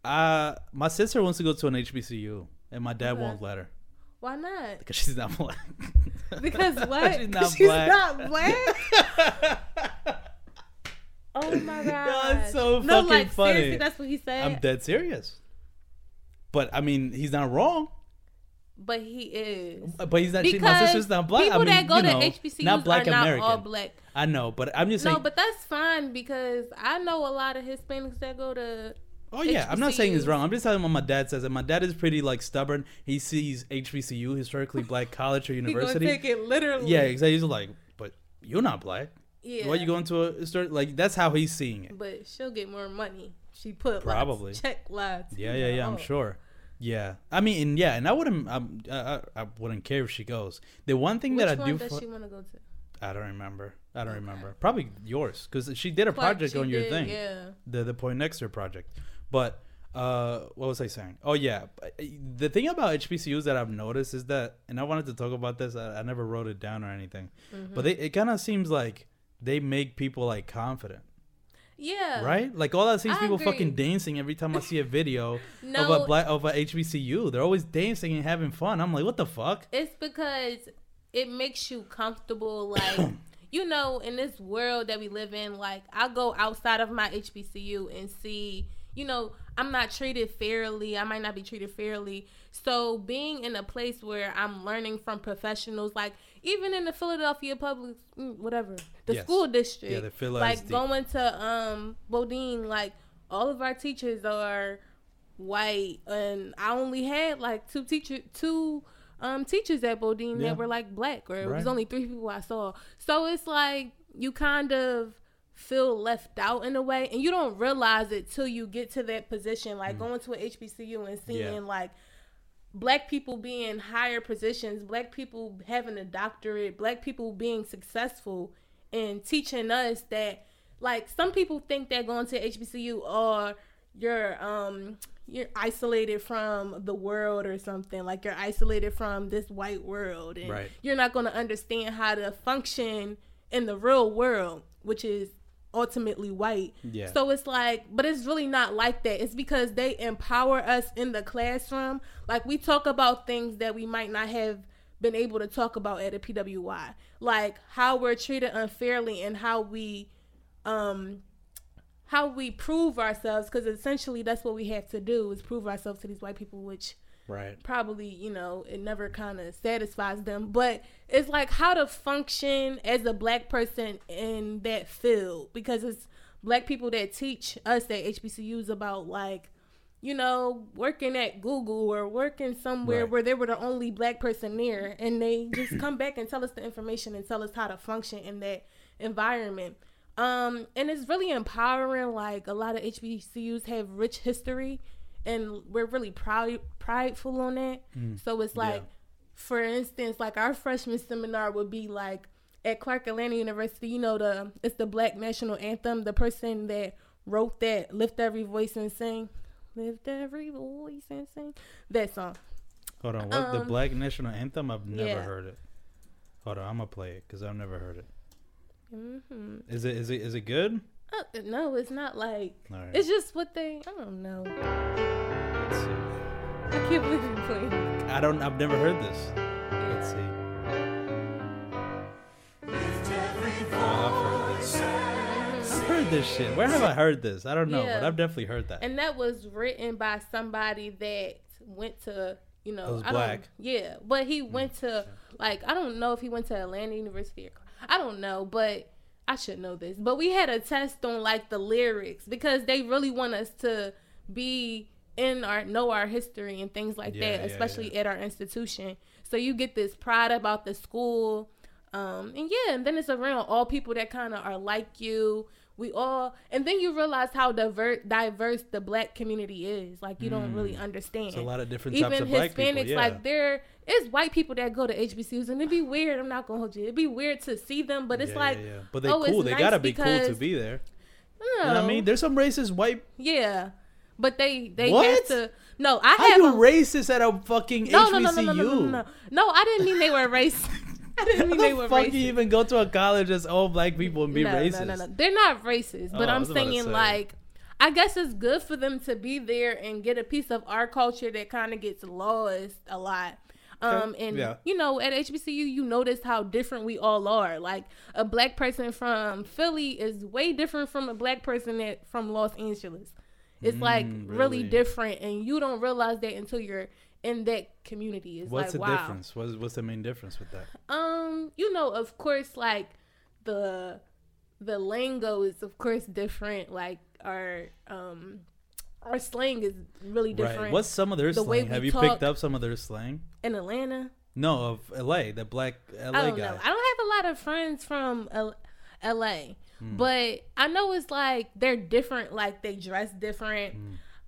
I my sister wants to go to an H B C U, and my dad what? won't let her. Why not? Because she's not black. Because what? She's not she's black. Not black? Oh my god! No, that's so no, fucking like, funny. Seriously, that's what he said. I'm dead serious. But I mean, he's not wrong. But he is. But he's not. Because she, my sister's not black. People I mean, that go you know, to H B C Us not black are not American. All black. I know, but I'm just saying. No, but that's fine because I know a lot of Hispanics that go to. Oh yeah, H B C Us. I'm not saying it's wrong. I'm just telling what my dad says, and my dad is pretty like stubborn. He sees H B C U, historically black college or university. He gonna take it literally. Yeah, exactly. He's like, but you're not black. Yeah. Why are you going to a store? Like that's how he's seeing it. But she'll get more money. She put probably lots, check lots. Yeah, yeah, know. yeah. I'm sure. Yeah, I mean, and yeah, and I wouldn't, I, I, I wouldn't care if she goes. The one thing Which that I do, does fo- she want to go to? I don't remember. I don't okay. remember. Probably yours, because she did a Clark, project on your did, thing. Yeah. The the Poindexter project. But uh, what was I saying? Oh yeah, the thing about H B C Us that I've noticed is that, and I wanted to talk about this. I, I never wrote it down or anything, mm-hmm. but they, it kind of seems like they make people like confident. Yeah. Right? Like all I see is I people agree. fucking dancing every time I see a video no, of a black of a H B C U. They're always dancing and having fun. I'm like, what the fuck? It's because it makes you comfortable, like you know, in this world that we live in, like I go outside of my H B C U and see, you know, I'm not treated fairly. I might not be treated fairly. So being in a place where I'm learning from professionals, like even in the Philadelphia public, whatever, the yes. school district, yeah, the Phil like I S D. Going to um, Bodine, like all of our teachers are white. And I only had like two teacher, two um, teachers at Bodine yeah. that were like black, or right. it was only three people I saw. So it's like you kind of feel left out in a way, and you don't realize it till you get to that position, like mm. going to an H B C U and seeing yeah. like black people being higher positions, black people having a doctorate, black people being successful, and teaching us that like some people think that going to H B C U or you're um you're isolated from the world or something, like you're isolated from this white world and right. you're not going to understand how to function in the real world, which is ultimately white. Yeah. So it's like, but it's really not like that. It's because they empower us in the classroom. Like we talk about things that we might not have been able to talk about at a P W I, like how we're treated unfairly and how we, um, how we prove ourselves. Because essentially that's what we have to do, is prove ourselves to these white people, which right. probably, you know, it never kind of satisfies them. But it's like how to function as a black person in that field, because it's black people that teach us at H B C Us about, like, you know, working at Google or working somewhere right. where they were the only black person there. And they just come back and tell us the information and tell us how to function in that environment. Um, and it's really empowering. Like a lot of H B C Us have rich history, and we're really proud, prideful on that. Mm, so it's like, yeah. for instance, like our freshman seminar would be like at Clark Atlanta University, you know, the it's the Black National Anthem. The person that wrote that, Lift Every Voice and Sing. Lift Every Voice and Sing. That song. Hold on. What? Um, the Black National Anthem? I've never yeah. heard it. Hold on. I'm going to play it because I've never heard it. Mm-hmm. Is it, is it, is it good? Uh, no, it's not like, right. it's just what they, I don't know. Let's see. I can't believe you played it. I don't, I've never heard this. Yeah. Let's see. Oh, I've heard this. I've heard this shit. Where have I heard this? I don't know, yeah. but I've definitely heard that. And that was written by somebody that went to, you know. It was I black. Don't, yeah, but he went to, like, I don't know if he went to Atlanta University or, I don't know, but. I should know this, but we had a test on like the lyrics, because they really want us to be in our, know our history and things like yeah, that, yeah, especially yeah. at our institution. So you get this pride about the school. Um, and yeah, and then it's around all people that kind of are like you. We all, and then you realize how diverse, diverse the black community is. Like you mm. don't really understand. It's a lot of different types Even of Hispanics, black people. Yeah. Like there is white people that go to H B C Us, and it'd be weird. I'm not gonna hold you. It'd be weird to see them, but it's yeah, like, yeah, yeah. but they oh, cool. They nice gotta be because, cool to be there. You know, you know what I mean? There's some racist white. Yeah, but they they what? have to. No, I have. How you a, racist at a fucking no, H B C U? No, no, no, no, no, no, no. No, I didn't mean they were racist. I didn't mean the they were fuck racist. You even go to a college as old black people and be no, racist? No, no, no. They're not racist, but oh, I'm saying say. like, I guess it's good for them to be there and get a piece of our culture that kind of gets lost a lot. Um, and yeah. you know, at H B C U, you notice how different we all are. Like a black person from Philly is way different from a black person that from Los Angeles. It's mm, like really? really different, and you don't realize that until you're in that community. It's what's like, the wow. difference? What's, what's the main difference with that? Um, you know, of course, like the the lingo is of course different. Like our um our slang is really different. Right. What's some of their the slang? Have you picked up some of their slang in Atlanta? No, of L A, the black L A guy. I don't guy. know. I don't have a lot of friends from L- L.A., mm. but I know it's like they're different. Like they dress different.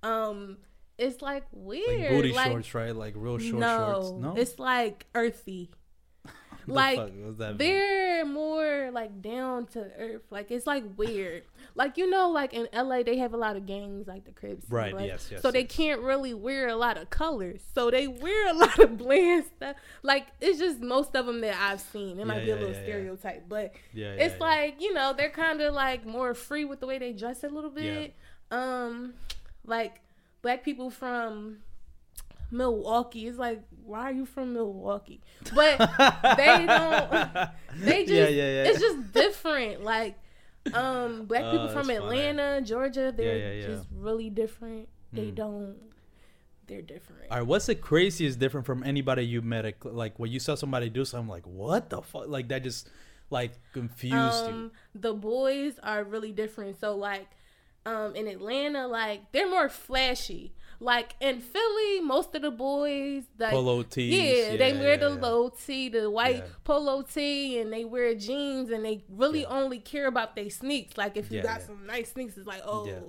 Mm. Um. It's like weird, like booty like, shorts, right? Like real short no, shorts. No, it's like earthy. Like they're mean? more they're like down to earth. Like it's like weird. Like, you know, like in L A they have a lot of gangs like the Crips. Right. Like, yes. Yes. So yes. They can't really wear a lot of colors. So they wear a lot of bland stuff. Like it's just most of them that I've seen. It yeah, might be yeah, a little yeah, stereotype, yeah. but yeah, yeah, it's yeah. like, you know, they're kind of like more free with the way they dress a little bit. Yeah. Um, like black people from Milwaukee. It's like, why are you from Milwaukee? But they don't. They just. Yeah, yeah, yeah. It's just different. Like, um, black uh, people from Atlanta, funny. Georgia, they're yeah, yeah, yeah. just really different. They mm. don't. They're different. All right, what's the craziest different from anybody you met? At, like when you saw somebody do something, like what the fuck? Like that just like confused um, you. The boys are really different. So like, um, in Atlanta, like they're more flashy. Like in Philly, most of the boys, like, polo tees, yeah, yeah, they wear the yeah. low tee, the white yeah. polo tee, and they wear jeans, and they really yeah. only care about their sneaks. Like if you yeah, got yeah. some nice sneaks, it's like oh, yeah.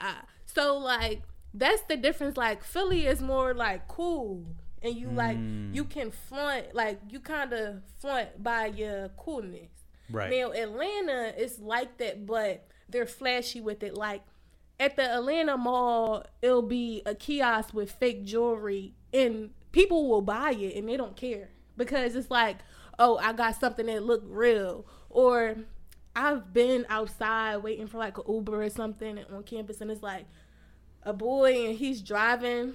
ah. So like that's the difference. Like Philly is more like cool, and you mm. like you can flaunt, like you kind of flaunt by your coolness. Right now, Atlanta is like that, but they're flashy with it, like. At the Atlanta Mall, it'll be a kiosk with fake jewelry, and people will buy it, and they don't care because it's like, oh, I got something that looked real, or I've been outside waiting for like an Uber or something on campus, and it's like a boy, and he's driving,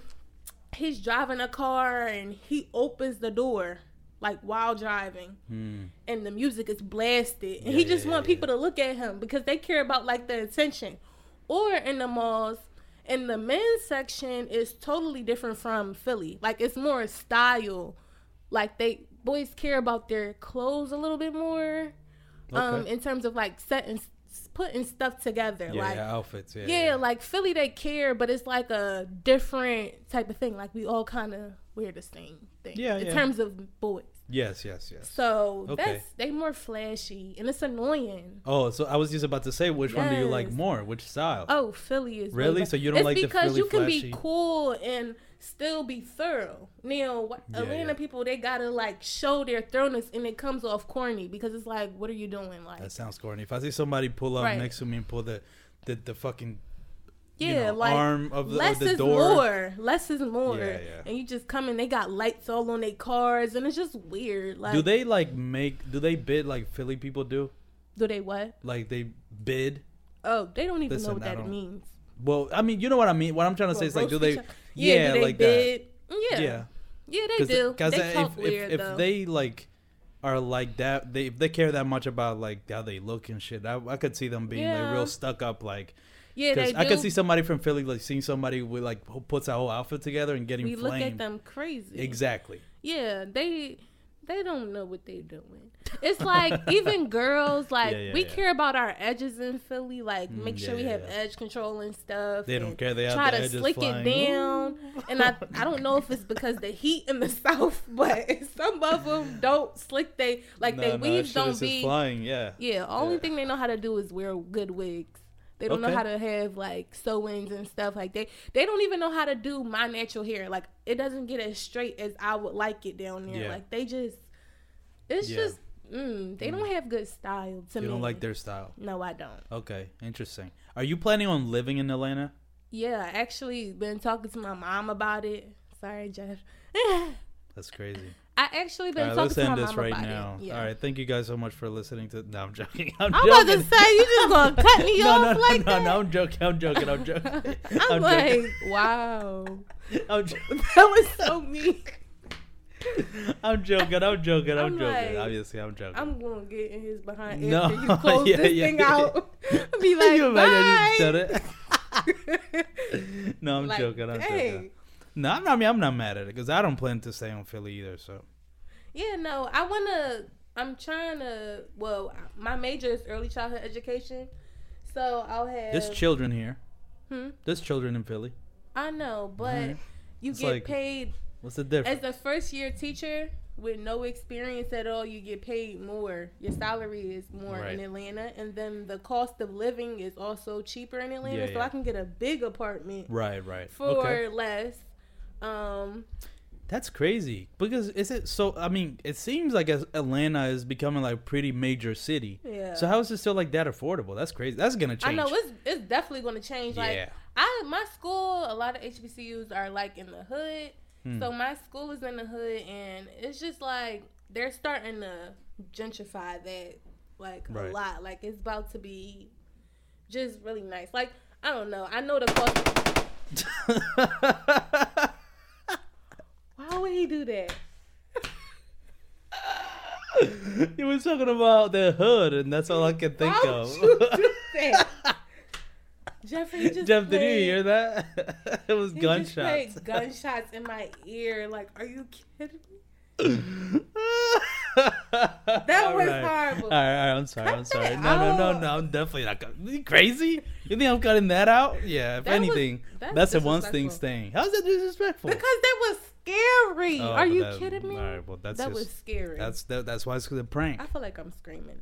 he's driving a car, and he opens the door like while driving, hmm. and the music is blasted, and yeah, he just yeah, want yeah, people yeah. to look at him because they care about like the attention. Or in the malls, and the men's section is totally different from Philly. Like it's more style. Like they boys care about their clothes a little bit more, okay. um, in terms of like setting, putting stuff together. Yeah, like, yeah outfits. Yeah, yeah, yeah, like Philly they care, but it's like a different type of thing. Like we all kind of wear the same thing. Yeah, in yeah. terms of boys. Yes, yes, yes. So okay. that's they more flashy, and it's annoying. Oh, so I was just about to say, which yes. one do you like more? Which style? Oh, Philly is really. So you don't it's like the Philly flashy? It's because you can be cool and still be thorough. Now, yeah, Atlanta yeah. people they gotta like show their thoroughness, and it comes off corny because it's like, what are you doing? Like that sounds corny. If I see somebody pull up right. next to me and pull the, the, the fucking. Yeah, you know, like arm of the, less of the door. Is more. Less is more. Yeah, yeah. And you just come in, they got lights all on their cars, and it's just weird. Like, do they like make? Do they bid like Philly people do? Do they what? Like they bid? Oh, they don't even Listen, know what that means. Well, I mean, you know what I mean. What I'm trying to say well, is like, do they? Shop. Yeah, yeah do they like bid? That. Yeah, yeah, yeah they do. Because they they if, weird, if, if they like are like that, they if they care that much about like how they look and shit. I, I could see them being yeah. like real stuck up, like. Yeah, they do. I could see somebody from Philly like seeing somebody with like who puts a whole outfit together and getting. We flamed. Look at them crazy. Exactly. Yeah, they they don't know what they're doing. It's like even girls like yeah, yeah, we yeah. care about our edges in Philly, like mm, make yeah, sure we yeah, have yeah. edge control and stuff. They and don't care. They try the to slick flying. It down, and I I don't know if it's because the heat in the South, but some of them don't slick they like no, they no, weaves don't be flying. Yeah, yeah. Only yeah. thing they know how to do is wear good wigs. They don't okay. know how to have like sew-ins and stuff like they they don't even know how to do my natural hair. Like it doesn't get as straight as I would like it down there. Yeah. Like they just it's yeah. just mm, they mm. don't have good style to you me. You don't like their style? No, I don't. Okay, interesting. Are you planning on living in Atlanta? Yeah, I actually been talking to my mom about it. Sorry, Jeff. That's crazy. I actually been right, talking to my mom right about now. It. Yeah. All right, thank you guys so much for listening to. No, I'm joking. I'm, I'm joking. About to say you just gonna cut me no, off no, like no, that. No, no, I'm joking. I'm joking. I'm joking. I'm, I'm like, joking. Wow. I'm jo- that was so mean. I'm joking. I'm joking. I'm, I'm joking. Like, obviously, I'm joking. I'm gonna get in his behind no. after you close yeah, this yeah, thing yeah, out. Yeah. Be like, you bye. Shut it. No, I'm like, joking. I'm dang. Joking. No, I'm not, I mean, I'm not mad at it because I don't plan to stay on Philly either, so. Yeah, no, I want to, I'm trying to, well, my major is early childhood education, so I'll have. There's children here. Hmm? There's children in Philly. I know, but mm-hmm. you it's get like, paid. What's the difference? As a first-year teacher with no experience at all, you get paid more. Your salary is more right. in Atlanta, and then the cost of living is also cheaper in Atlanta, yeah, so yeah. I can get a big apartment. Right, right. For okay. less. Um, That's crazy. Because is it so? I mean, it seems like Atlanta is becoming like a pretty major city. Yeah. So how is it still like that affordable? That's crazy. That's gonna change. I know it's it's definitely gonna change. Like yeah. I my school, a lot of H B C Us are like in the hood. Hmm. So my school is in the hood, and it's just like they're starting to gentrify that like right. a lot. Like it's about to be just really nice. Like I don't know. I know the cost. Why would he do that? He was talking about the hood, and that's all I could think Why of. Would you do that? Jeffrey just Jeff, played, did you hear that? It was he gunshots. Just gunshots in my ear. Like, are you kidding me? That all was right. horrible. All right, all right, I'm sorry. Cut I'm sorry. No, out. no, no, no. I'm definitely not cutting. Are you crazy? You think I'm cutting that out? Yeah, if that anything, was, that's, that's a one thing thing. How's that disrespectful? Because that was scary. Oh, are you that, kidding me? All right, well, that's that just, was scary. That's that, that's why it's a prank. I feel like I'm screaming.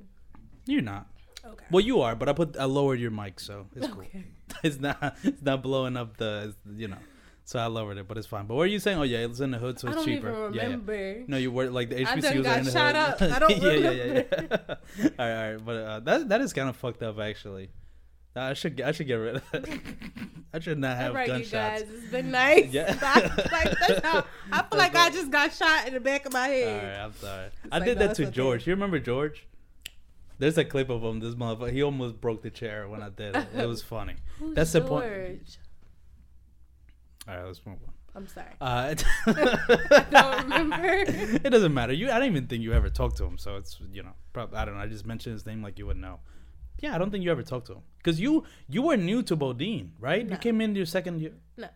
You're not. Okay. Well, you are, but I put I lowered your mic, so it's cool. Okay. It's not it's not blowing up the you know. So I lowered it, but it's fine. But what are you saying? Oh yeah, it's in the hood, so it's cheaper. I don't even remember. Yeah, yeah. No, you were like the H B C Us are in the hood. I got shot up. I don't remember. yeah, yeah, yeah. yeah. all right, all right. But uh, that that is kind of fucked up, actually. I should I should get rid of that. I should not have right, gunshots. You guys, it's been nice. Yeah. I, like, that's how, I feel like I just got shot in the back of my head. All right, I'm sorry. It's I like, did no, that to okay. George. You remember George? There's a clip of him. This motherfucker. He almost broke the chair when I did it. It was funny. Who's that's George? The point. All right, let's move on. I'm sorry. Uh, I don't remember. It doesn't matter. You. I don't even think you ever talked to him. So it's you know. Probably, I don't know. I just mentioned his name like you would know. Yeah, I don't think you ever talked to him because you you were new to Bodine, right? No. You came in your second year. No,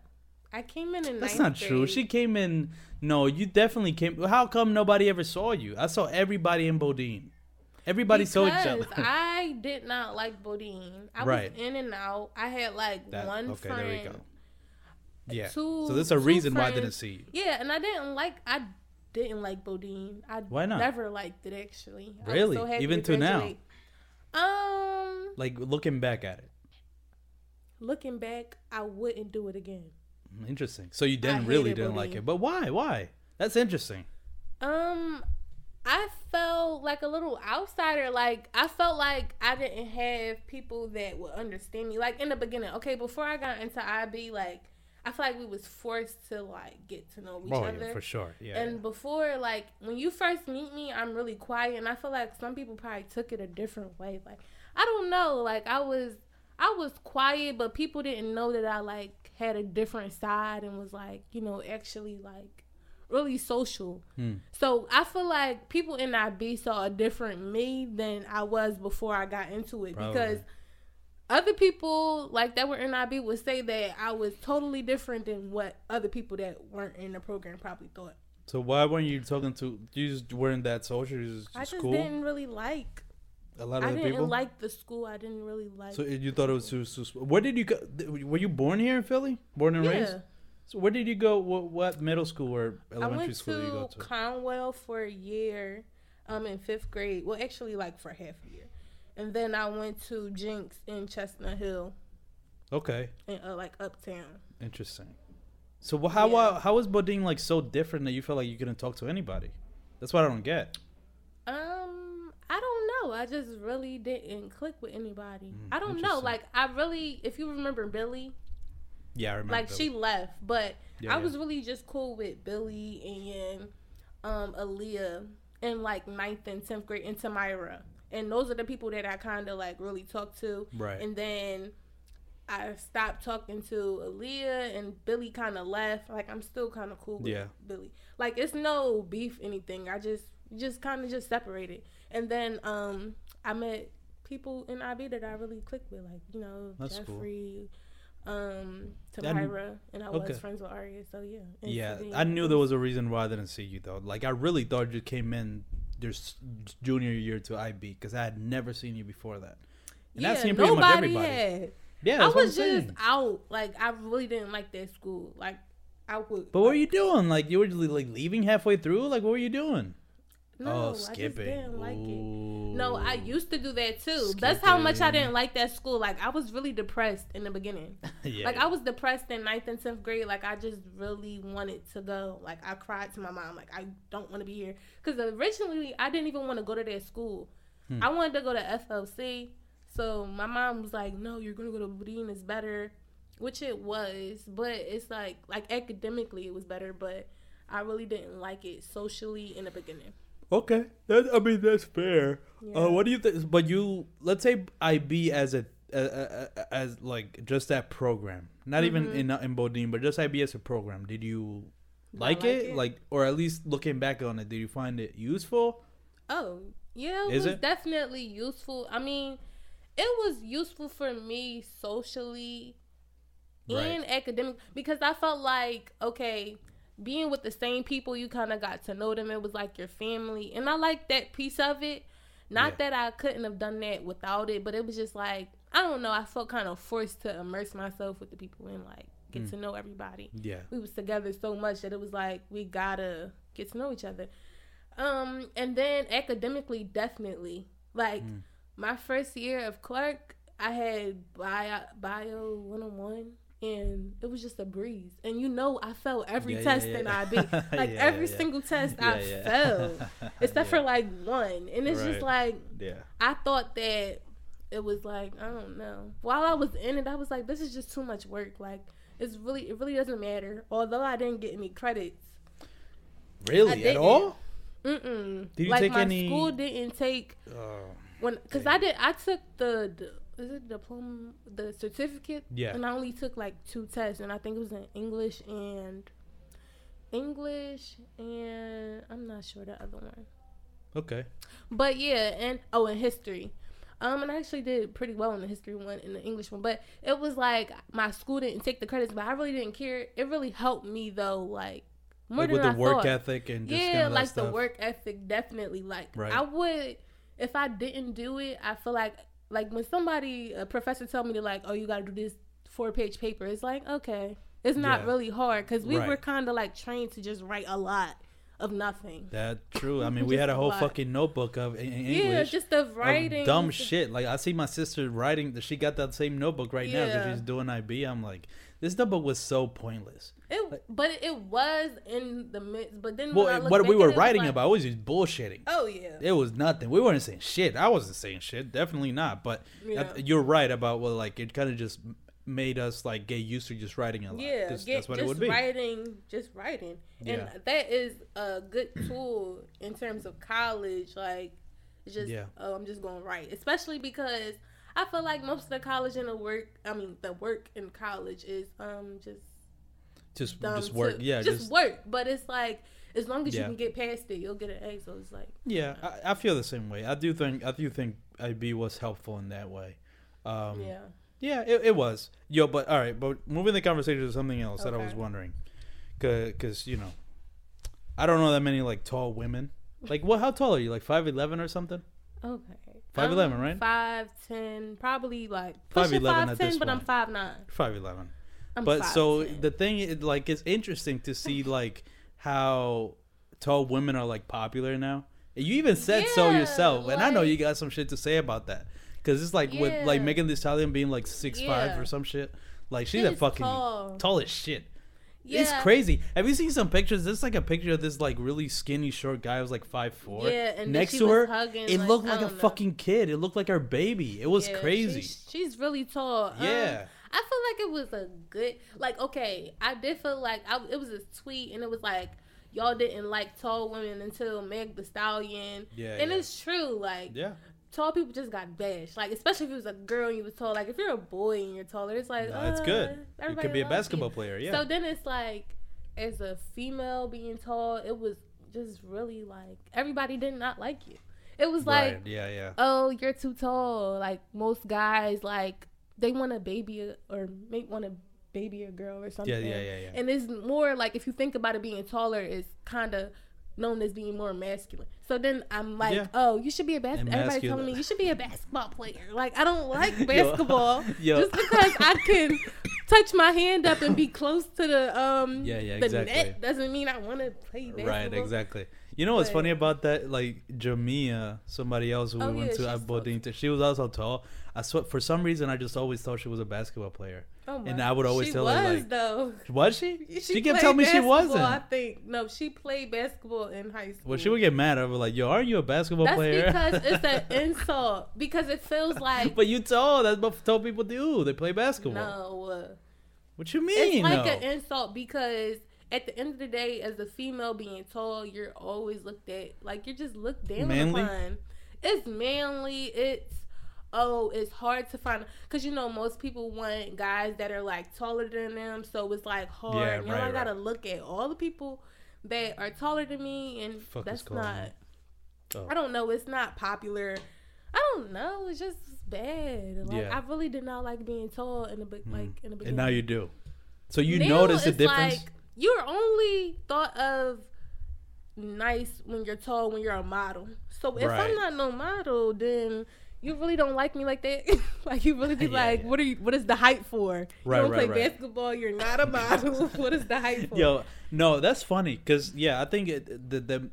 I came in in. That's not grade. True. She came in. No, you definitely came. How come nobody ever saw you? I saw everybody in Bodine. Everybody because saw each other. I did not like Bodine. I right. was in and out. I had like that, one okay, friend. Okay, there we go. Yeah. Two, so there's a reason friends. Why I didn't see you. Yeah, and I didn't like. I didn't like Bodine. I Why not? Never liked it actually. Really? I was so happy Even to, to now. Um. Like looking back at it. Looking back, I wouldn't do it again. Interesting. So you didn't I really didn't Bodine. Like it, but why? Why? That's interesting. Um, I felt like a little outsider. Like I felt like I didn't have people that would understand me. Like in the beginning, okay, before I got into I B, like. I feel like we was forced to, like, get to know each oh, other. Oh, yeah, for sure. Yeah. And yeah. before, like, when you first meet me, I'm really quiet. And I feel like some people probably took it a different way. Like, I don't know. Like, I was I was quiet, but people didn't know that I, like, had a different side and was, like, you know, actually, like, really social. Hmm. So I feel like people in I B saw a different me than I was before I got into it. Probably. Because... other people, like, that were in I B would say that I was totally different than what other people that weren't in the program probably thought. So why weren't you talking to... You just weren't that social? You just, just I just cool? didn't really like... A lot of I the people? I didn't like the school. I didn't really like... So you thought it was too... too where did you go... Were you born here in Philly? Born and yeah. raised? So where did you go? What, what middle school or elementary school did you go to? I went to Conwell for a year um, in fifth grade. Well, actually, like, for half a year. And then I went to Jinx in Chestnut Hill. Okay. In, uh, like uptown. Interesting. So well, how yeah. how was Bodine like so different that you felt like you couldn't talk to anybody? That's what I don't get. Um, I don't know. I just really didn't click with anybody. Mm, I don't know. Like I really, if you remember Billie. Yeah, I remember. Like Billie. She left, but yeah, I yeah. was really just cool with Billie and um Aaliyah in like ninth and tenth grade and Tamira. And those are the people that I kind of, like, really talk to. Right. And then I stopped talking to Aaliyah, and Billie kind of left. Like, I'm still kind of cool with yeah. Billie. Like, it's no beef anything. I just just kind of just separated. And then um, I met people in I B that I really clicked with. Like, you know, That's Jeffrey, cool. um, Tamira, and I okay. was friends with Aria. So, yeah. And yeah, Sabine. I knew there was a reason why I didn't see you, though. Like, I really thought you came in. Your junior year to I B because I had never seen you before that, and yeah, I've seen pretty much everybody. Had. Yeah, I was just out. Like I really didn't like that school. Like I would. But what like, were you doing? Like you were like leaving halfway through. Like what were you doing? No, oh, skipping. I just didn't like it. No, I used to do that too. Skipping. That's how much I didn't like that school. Like, I was really depressed in the beginning. Yeah. Like, I was depressed in ninth and tenth grade. Like, I just really wanted to go. Like, I cried to my mom. Like, I don't want to be here. Because originally, I didn't even want to go to that school. Hmm. I wanted to go to F L C. So, my mom was like, no, you're going to go to Bodine. It's better. Which it was. But it's like, like, academically, it was better. But I really didn't like it socially in the beginning. Okay, that, I mean, that's fair. Yeah. Uh, what do you think? But you, let's say I B as a, a, a, a as like just that program, not mm-hmm. even in in Bodine, but just I B as a program. Did you like, like it? it? Like, or at least looking back on it, did you find it useful? Oh yeah, it Is was it? definitely useful. I mean, it was useful for me socially right. and academic because I felt like okay. being with the same people, you kind of got to know them. It was like your family. And I like that piece of it. Not yeah. that I couldn't have done that without it, but it was just like, I don't know. I felt kind of forced to immerse myself with the people and like get mm. to know everybody. Yeah. We was together so much that it was like, we got to get to know each other. Um, and then academically, definitely. Like mm. my first year of Clark, I had bio, bio one oh one. And it was just a breeze. And, you know, I failed every yeah, test yeah, yeah. in I B. Like, yeah, every yeah. single test yeah, I yeah. failed. Except yeah. for, like, one. And it's right. just, like, yeah. I thought that it was, like, I don't know. While I was in it, I was like, this is just too much work. Like, it's really, it really doesn't matter. Although I didn't get any credits. Really? At all? Mm-mm. Did you like, take my any... school didn't take... Because uh, I did, I took the... the Is it diploma, the certificate? Yeah. And I only took like two tests, and I think it was in English and English, and I'm not sure the other one. Okay. But yeah, and oh, and history. Um, and I actually did pretty well in the history one and the English one, but it was like my school didn't take the credits, but I really didn't care. It really helped me though, like more like than with I the work thought. ethic and just yeah, kind of like that stuff. The work ethic definitely. Like right. I would, if I didn't do it, I feel like. Like, when somebody, a professor told me to, like, oh, you got to do this four-page paper, it's like, okay. It's not yeah. really hard because we right. were kind of, like, trained to just write a lot of nothing. That's true. I mean, we had a whole a fucking notebook of in English. Yeah, just the writing. Of dumb shit. Like, I see my sister writing. She got that same notebook right yeah. now because she's doing I B. I'm like, this notebook was so pointless. It, like, but it was in the midst. But then well, when I looked what back we were writing like, about, it was just bullshitting. Oh yeah, it was nothing. We weren't saying shit. I wasn't saying shit. Definitely not. But yeah. I, you're right about well, like it kind of just made us like get used to just writing a lot. Yeah, get, that's what just it would be. Writing, just writing, and yeah. that is a good tool in terms of college. Like, it's just yeah. oh, I'm just going to write, especially because I feel like most of the college and the work, I mean, the work in college is um just. Just, just work, too. yeah. Just, just work, but it's like as long as yeah. you can get past it, you'll get an A. So it's like yeah, you know. I, I feel the same way. I do think I do think I B was helpful in that way. Um, yeah, yeah, it, it was. Yo, but all right, but moving the conversation to something else okay. that I was wondering, because you know, I don't know that many like tall women. Like, what? How tall are you? Like five eleven or something? Okay. Five eleven, right? Five ten, probably like five eleven at this but point. I'm five nine. Five eleven. I'm but five, so ten. The thing is, like, it's interesting to see, like, how tall women are, like, popular now. You even said yeah, so yourself. Like, and I know you got some shit to say about that. Because it's, like, yeah. with, like, Megan Thee Stallion being, like, six five yeah. or some shit. Like, she's she a fucking tall. tall as shit. Yeah. It's crazy. Have you seen some pictures? There's, like, a picture of this, like, really skinny, short guy who was, like, five four. Yeah, and next she to was her, hugging, it like, looked like a know. fucking kid. It looked like her baby. It was yeah, crazy. She's, she's really tall. Yeah. Um, I feel like it was a good, like, okay, I did feel like, I, it was a tweet, and it was like, y'all didn't like tall women until Meg Thee Stallion. Yeah, and yeah. it's true, like, yeah. tall people just got bashed. Like, especially if you was a girl and you was tall. Like, if you're a boy and you're taller, it's like, no, uh, it's good. You could be a basketball you. player, yeah. So then it's like, as a female being tall, it was just really like, everybody did not like you. It was like, right. yeah, yeah. oh, you're too tall. Like, most guys, like, they want a baby or make want a baby a girl or something. Yeah, yeah, yeah, yeah. And it's more like if you think about it, being taller is kind of known as being more masculine. So then I'm like, yeah. oh, you should be a basketball. Everybody's telling me you should be a basketball player. Like, I don't like basketball yo, yo. just because I can touch my hand up and be close to the um yeah, yeah, the exactly. net doesn't mean I want to play basketball. Right, exactly. You know what's but, funny about that? Like Jamia, somebody else who oh, we went yeah, to at Bodine, she was also tall. I swear, for some reason, I just always thought she was a basketball player. Oh my. And I would always she tell was, her like, though. Was she? She, she kept telling me she wasn't. I think no, she played basketball in high school. Well, she would get mad over like, yo, are you a basketball that's player? That's because it's an insult. Because it feels like. But you tall. That's what tall people do. They play basketball. No. What you mean? It's like no? an insult because. At the end of the day, as a female being tall, you're always looked at like you're just looked down manly? upon. It's manly. It's oh, it's hard to find because you know most people want guys that are like taller than them, so it's like hard. Yeah, you know, right, I gotta right. look at all the people that are taller than me, and Fuck that's not. Oh. I don't know. It's not popular. I don't know. It's just bad. Like yeah. I really did not like being tall in the be- mm. like in the beginning. And now you do. So you now notice the difference. Like, you're only thought of nice when you're tall, when you're a model. So if right. I'm not no model, then you really don't like me like that. Like you really be yeah, like, yeah. what are you? What is the hype for? Right, you don't right, play right. basketball. You're not a model. What is the hype for? Yo, no, that's funny because yeah, I think it, the the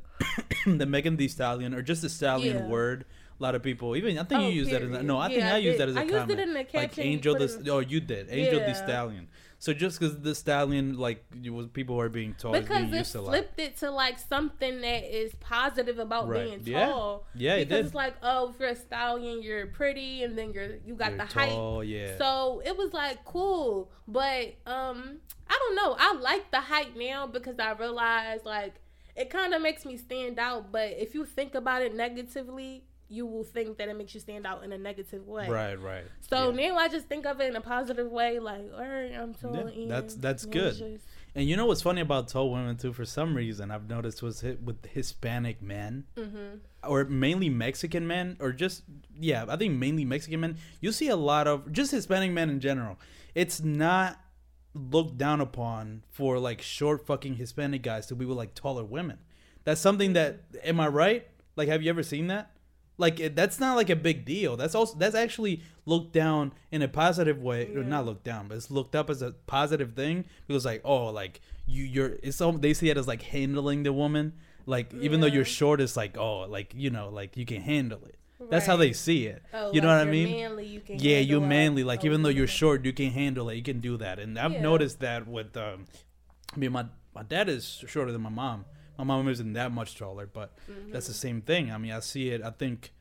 the Megan Thee Stallion or just the stallion yeah. word. A lot of people, even I think oh, you use that as a, no, I yeah, think I, I use that as a I comment. I used it in the caption. Like Angel, the, in, oh, you did Angel yeah. Thee Stallion. So just because the stallion, like, you was people who are being tall, because being used it to flipped like. it to like something that is positive about right. being yeah. tall. Yeah, because it did. It's like, oh, if you're a stallion, you're pretty, and then you're you got you're the tall, hype. Yeah. So it was like cool, but um, I don't know. I like the hype now because I realized like it kind of makes me stand out. But if you think about it negatively, you will think that it makes you stand out in a negative way. Right, right. So yeah. now I just think of it in a positive way, like, all right, I'm tall. Yeah, that's that's good. Just... And you know what's funny about tall women, too, for some reason, I've noticed was hit with Hispanic men, mm-hmm. or mainly Mexican men, or just, yeah, I think mainly Mexican men. You see a lot of, just Hispanic men in general. It's not looked down upon for, like, short fucking Hispanic guys to be with, like, taller women. That's something that, am I right? Like, have you ever seen that? Like, that's not, like, a big deal. That's also that's actually looked down in a positive way. Yeah. Or not looked down, but it's looked up as a positive thing. Because, like, oh, like, you, you're... It's all, they see it as, like, handling the woman. Like, yeah. even though you're short, it's like, oh, like, you know, like, you can handle it. Right. That's how they see it. Oh, you know like what I mean? Manly, you can yeah, you're manly. Like, oh, even though you're short, you can handle it. You can do that. And I've yeah. noticed that with... Um, I mean, my, my dad is shorter than my mom. My mom isn't that much taller, but mm-hmm. that's the same thing. I mean, I see it. I think,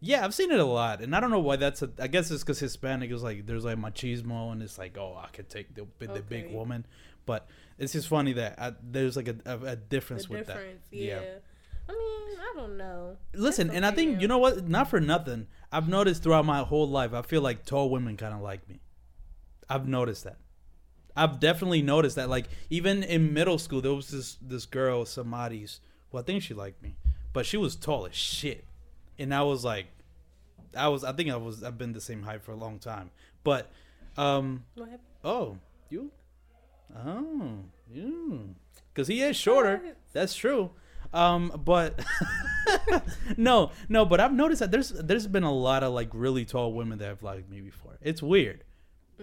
yeah, I've seen it a lot, and I don't know why that's. A, I guess it's because Hispanic is like there's like machismo, and it's like, oh, I could take the the okay. big woman, but it's just funny that I, there's like a a, a difference the with difference, that. Yeah. yeah, I mean, I don't know. Listen, and I think real. you know what? Not for nothing, I've noticed throughout my whole life, I feel like tall women kind of like me. I've noticed that. I've definitely noticed that, like, even in middle school, there was this, this girl, Samadis, well, I think she liked me, but she was tall as shit, and I was like, I was, I think I was, I've been the same height for a long time, but, um, what happened? oh, you, oh, you, because he is shorter, that's true, um, but, no, no, but I've noticed that there's, there's been a lot of, like, really tall women that have liked me before. It's weird.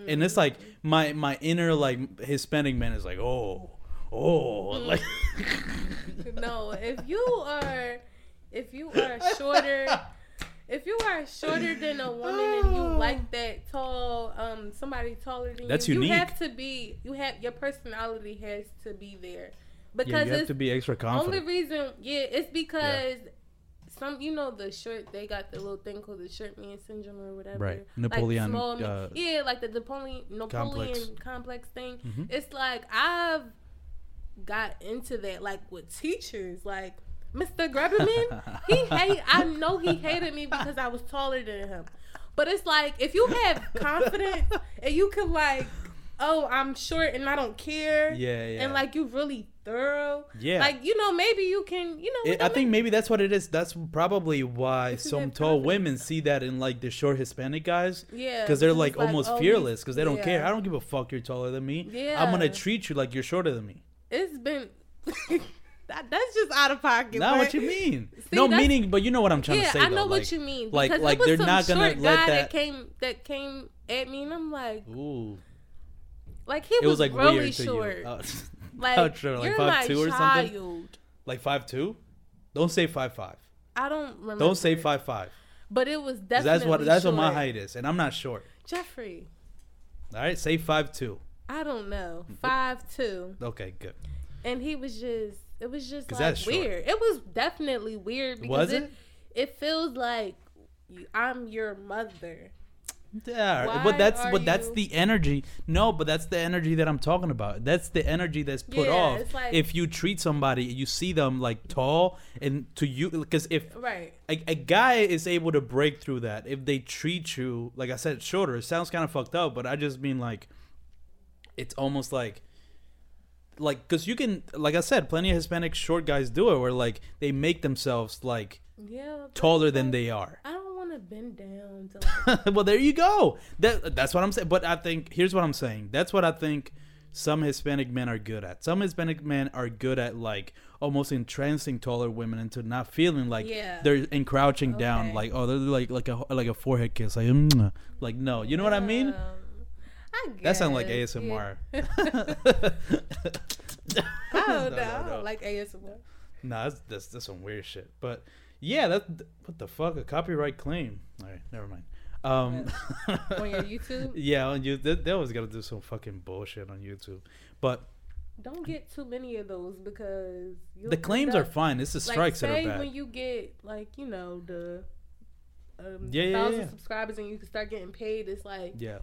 And it's like my, my inner like Hispanic man is like, oh, oh, like. No, if you are, if you are shorter, if you are shorter than a woman and you like that tall, um, somebody taller than That's you, unique. you have to be, you have your personality has to be there because yeah, you have it's to be extra confident. Only reason, yeah, it's because. Yeah. Some, you know, the short, they got the little thing called the short man syndrome or whatever. Right. Napoleon. Like uh, yeah, like the Napoleon, Napoleon complex. complex thing. Mm-hmm. It's like I've got into that, like with teachers, like Mister Grubberman. he hate. I know he hated me because I was taller than him. But it's like if you have confidence and you can like, oh, I'm short and I don't care. Yeah, yeah. And like you really. Thorough, yeah. Like you know, maybe you can, you know. It, I think maybe that's what it is. That's probably why it's some tall women see that in like the short Hispanic guys. Yeah, because they're like, like almost oh, fearless because they don't yeah. care. I don't give a fuck. You're taller than me. Yeah, I'm gonna treat you like you're shorter than me. It's been that, that's just out of pocket. Not right? what you mean. See, no meaning, but you know what I'm trying yeah, to say. Yeah, I know though. what like, you mean. Like, because like, like they're not gonna let that. that came that came at me, and I'm like, ooh, like he it was, was like really short. Like, you're my child. Like five two? Don't say five five. I don't remember. Don't say five five. But it was definitely that's what That's short. What my height is, and I'm not short. Jeffrey. All right, say five two. I don't know. five two. Okay, good. And he was just, it was just like weird. It was definitely weird because was it? It, it feels like you, I'm your mother. Yeah, Why but that's but you? that's the energy. No, but that's the energy that I'm talking about. That's the energy that's put yeah, off. Like, if you treat somebody, you see them like tall, and to you, because if right. a, a guy is able to break through that, if they treat you, like I said, shorter. It sounds kind of fucked up, but I just mean like, it's almost like, like because you can, like I said, plenty of Hispanic short guys do it, where like they make themselves like yeah, taller than they are. I don't bend down to like- well there you go that that's what I'm saying but I think here's what I'm saying that's what I think some Hispanic men are good at some Hispanic men are good at like almost entrancing taller women into not feeling like yeah. they're encroaching okay. down like oh they're like like a like a forehead kiss like mm. like no you know what um, I mean I guess. That sounds like A S M R yeah. oh no, no I don't like A S M R no nah, that's, that's that's some weird shit but yeah, that what the fuck? A copyright claim. All right, never mind. Um, on your YouTube? Yeah, on you. They, they always gotta do some fucking bullshit on YouTube. But don't get too many of those because the claims are fine. It's the strikes like, that are bad. When you get like you know the um, yeah, yeah, thousand yeah. subscribers and you can start getting paid, it's like yeah,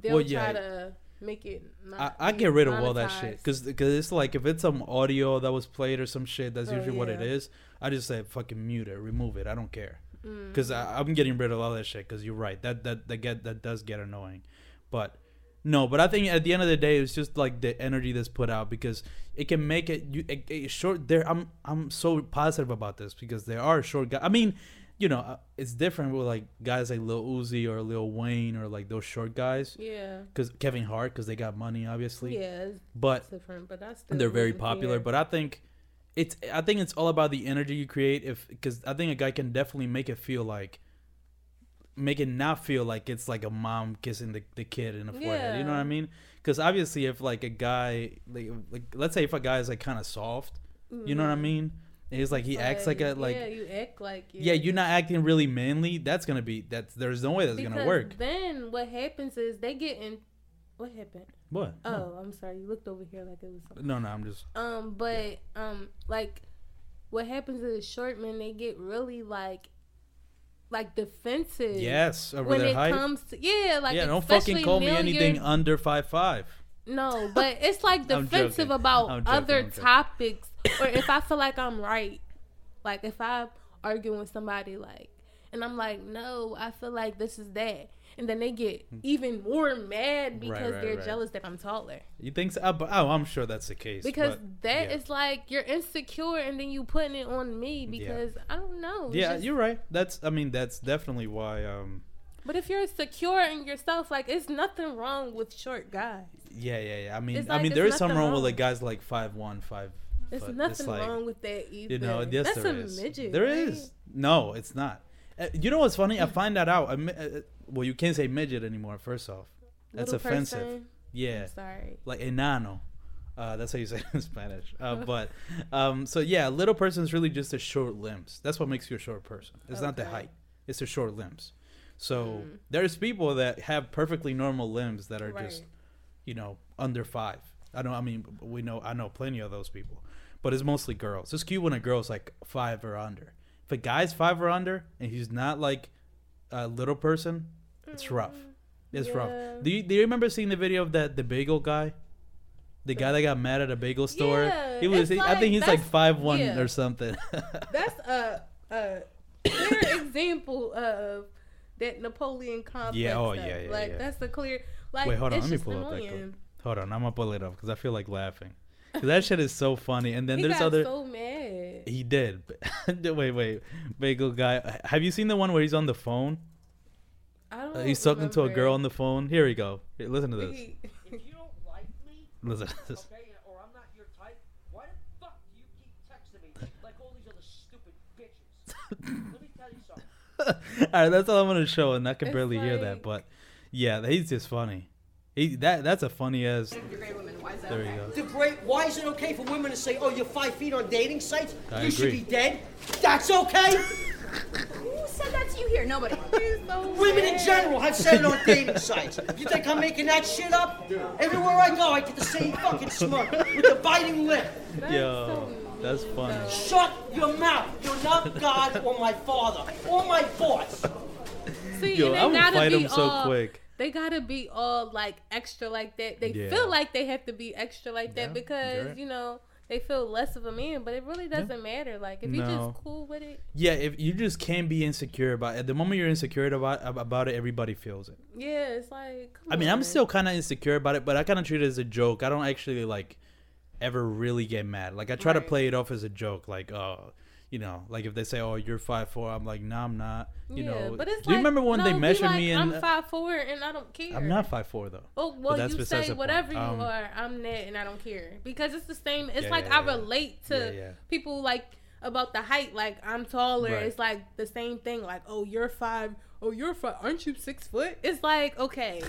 they'll well, yeah. try to make it. Not, I, I get rid monetized. Of all that shit because because it's like if it's some audio that was played or some shit, that's usually oh, yeah. what it is. I just say fucking mute it, remove it. I don't care, because mm. I'm getting rid of all that shit. Because you're right, that that that get that does get annoying, but no. But I think at the end of the day, it's just like the energy that's put out because it can make it. You it, it short there. I'm I'm so positive about this because there are short guys. I mean, you know, it's different with like guys like Lil Uzi or Lil Wayne or like those short guys. Yeah. Because Kevin Hart, because they got money, obviously. Yeah. It's, but it's different, but that's they're very popular. Here. But I think. It's. I think it's all about the energy you create. If because I think a guy can definitely make it feel like, make it not feel like it's like a mom kissing the, the kid in the yeah. forehead. You know what I mean? Because obviously, if like a guy, like, like let's say if a guy is like kind of soft, mm. you know what I mean? And he's like he like, acts like a like. Yeah, you act like. You're, yeah, you're not acting really manly. That's gonna be that's. There's no way that's gonna work. Then what happens is they get in. What happened? What? Oh, no. I'm sorry. You looked over here like it was something. No, no, I'm just... Um, But, yeah. um, like, what happens is short men, they get really, like, like defensive. Yes, over when their it height. Comes to... Yeah, like, yeah, don't fucking call me anything under five five. No, but it's, like, defensive about joking, other topics. Or if I feel like I'm right. Like, if I'm arguing with somebody, like, and I'm like, no, I feel like this is that. And then they get even more mad because right, right, they're right. jealous that I'm taller. You think so? Oh, I'm sure that's the case. Because but, that yeah. is like you're insecure and then you putting it on me because yeah. I don't know. Yeah, just, you're right. That's, I mean, that's definitely why. Um, but if you're secure in yourself, like it's nothing wrong with short guys. Yeah, yeah, yeah. I mean, like, I mean, there is something wrong with like guys like five one, five. There's foot. Nothing it's like, wrong with that either. You know, yes, that's there a is. Midget. There right? is. No, it's not. Uh, you know what's funny? I find that out. I mean, uh, well, you can't say midget anymore, first off. That's Little offensive. Person? Yeah. I'm sorry. Like enano. Uh, that's how you say it in Spanish. Uh, but, um, so yeah, little person is really just the short limbs. That's what makes you a short person. It's okay. not the height. It's the short limbs. So mm. there's people that have perfectly normal limbs that are right. just, you know, under five. I don't, I mean, we know, I know plenty of those people. But it's mostly girls. It's cute when a girl's like five or under. If a guy's five or under and he's not like a little person, it's rough. It's yeah. rough. Do you, do you remember seeing the video of that the bagel guy? The guy that got mad at a bagel store? Yeah, he was. He, like, I think he's like five one yeah. or something. That's a, a clear example of that Napoleon complex. Yeah, oh, yeah, yeah. Like, yeah. that's the clear. Like, wait, hold on. Let me pull annoying. Up that clip. Hold on. I'm going to pull it up because I feel like laughing. Cause that shit is so funny, and then he there's got other. So mad. He did. wait, wait, bagel guy. Have you seen the one where he's on the phone? I don't. Uh, he's talking to a girl on the phone. Here we go. Here, listen to this. If you don't like me, listen to this. Okay, or I'm not your type. Why the fuck do you keep texting me like all these other stupid bitches? Let me tell you something. All right, that's all I'm gonna show, and I can it's barely like... hear that, but yeah, he's just funny. He that that's a funny ass. You're great women. Why is that there okay? You go. The great, why is it okay for women to say, oh, you're five feet on dating sites? I you agree. Should be dead. That's okay? Who said that to you here? Nobody. No women way. In general have said it on dating sites. You think I'm making that shit up? Dude. Everywhere I go, I get the same fucking smirk with the biting lip. That's Yo, so that's funny. Though. Shut your mouth. You're not God or my father or my boss. See, Yo, and they I would gotta fight be them all, so quick. They gotta be all like extra like that. They yeah. feel like they have to be extra like that yeah, because right. you know they feel less of a man, but it really doesn't yeah. matter. Like if no. you're just cool with it. Yeah, if you just can't be insecure about it. At the moment you're insecure about about it, everybody feels it. Yeah, it's like. Come I on, mean, I'm man. still kind of insecure about it, but I kind of treat it as a joke. I don't actually like ever really get mad. Like I try right. to play it off as a joke. Like oh. You know, like if they say, "Oh, you're five foot four," I'm like, "No, nah, I'm not." You yeah, know, but it's do you like, remember when no, they measured like, me? And I'm five foot four, and I don't care. I'm not five foot four though. Oh well, well you say whatever you um, are, I'm that, and I don't care because it's the same. It's yeah, like yeah, I yeah. relate to yeah, yeah. people like about the height. Like I'm taller. Right. It's like the same thing. Like oh, you're five. Oh, you're five. Aren't you six foot? It's like okay,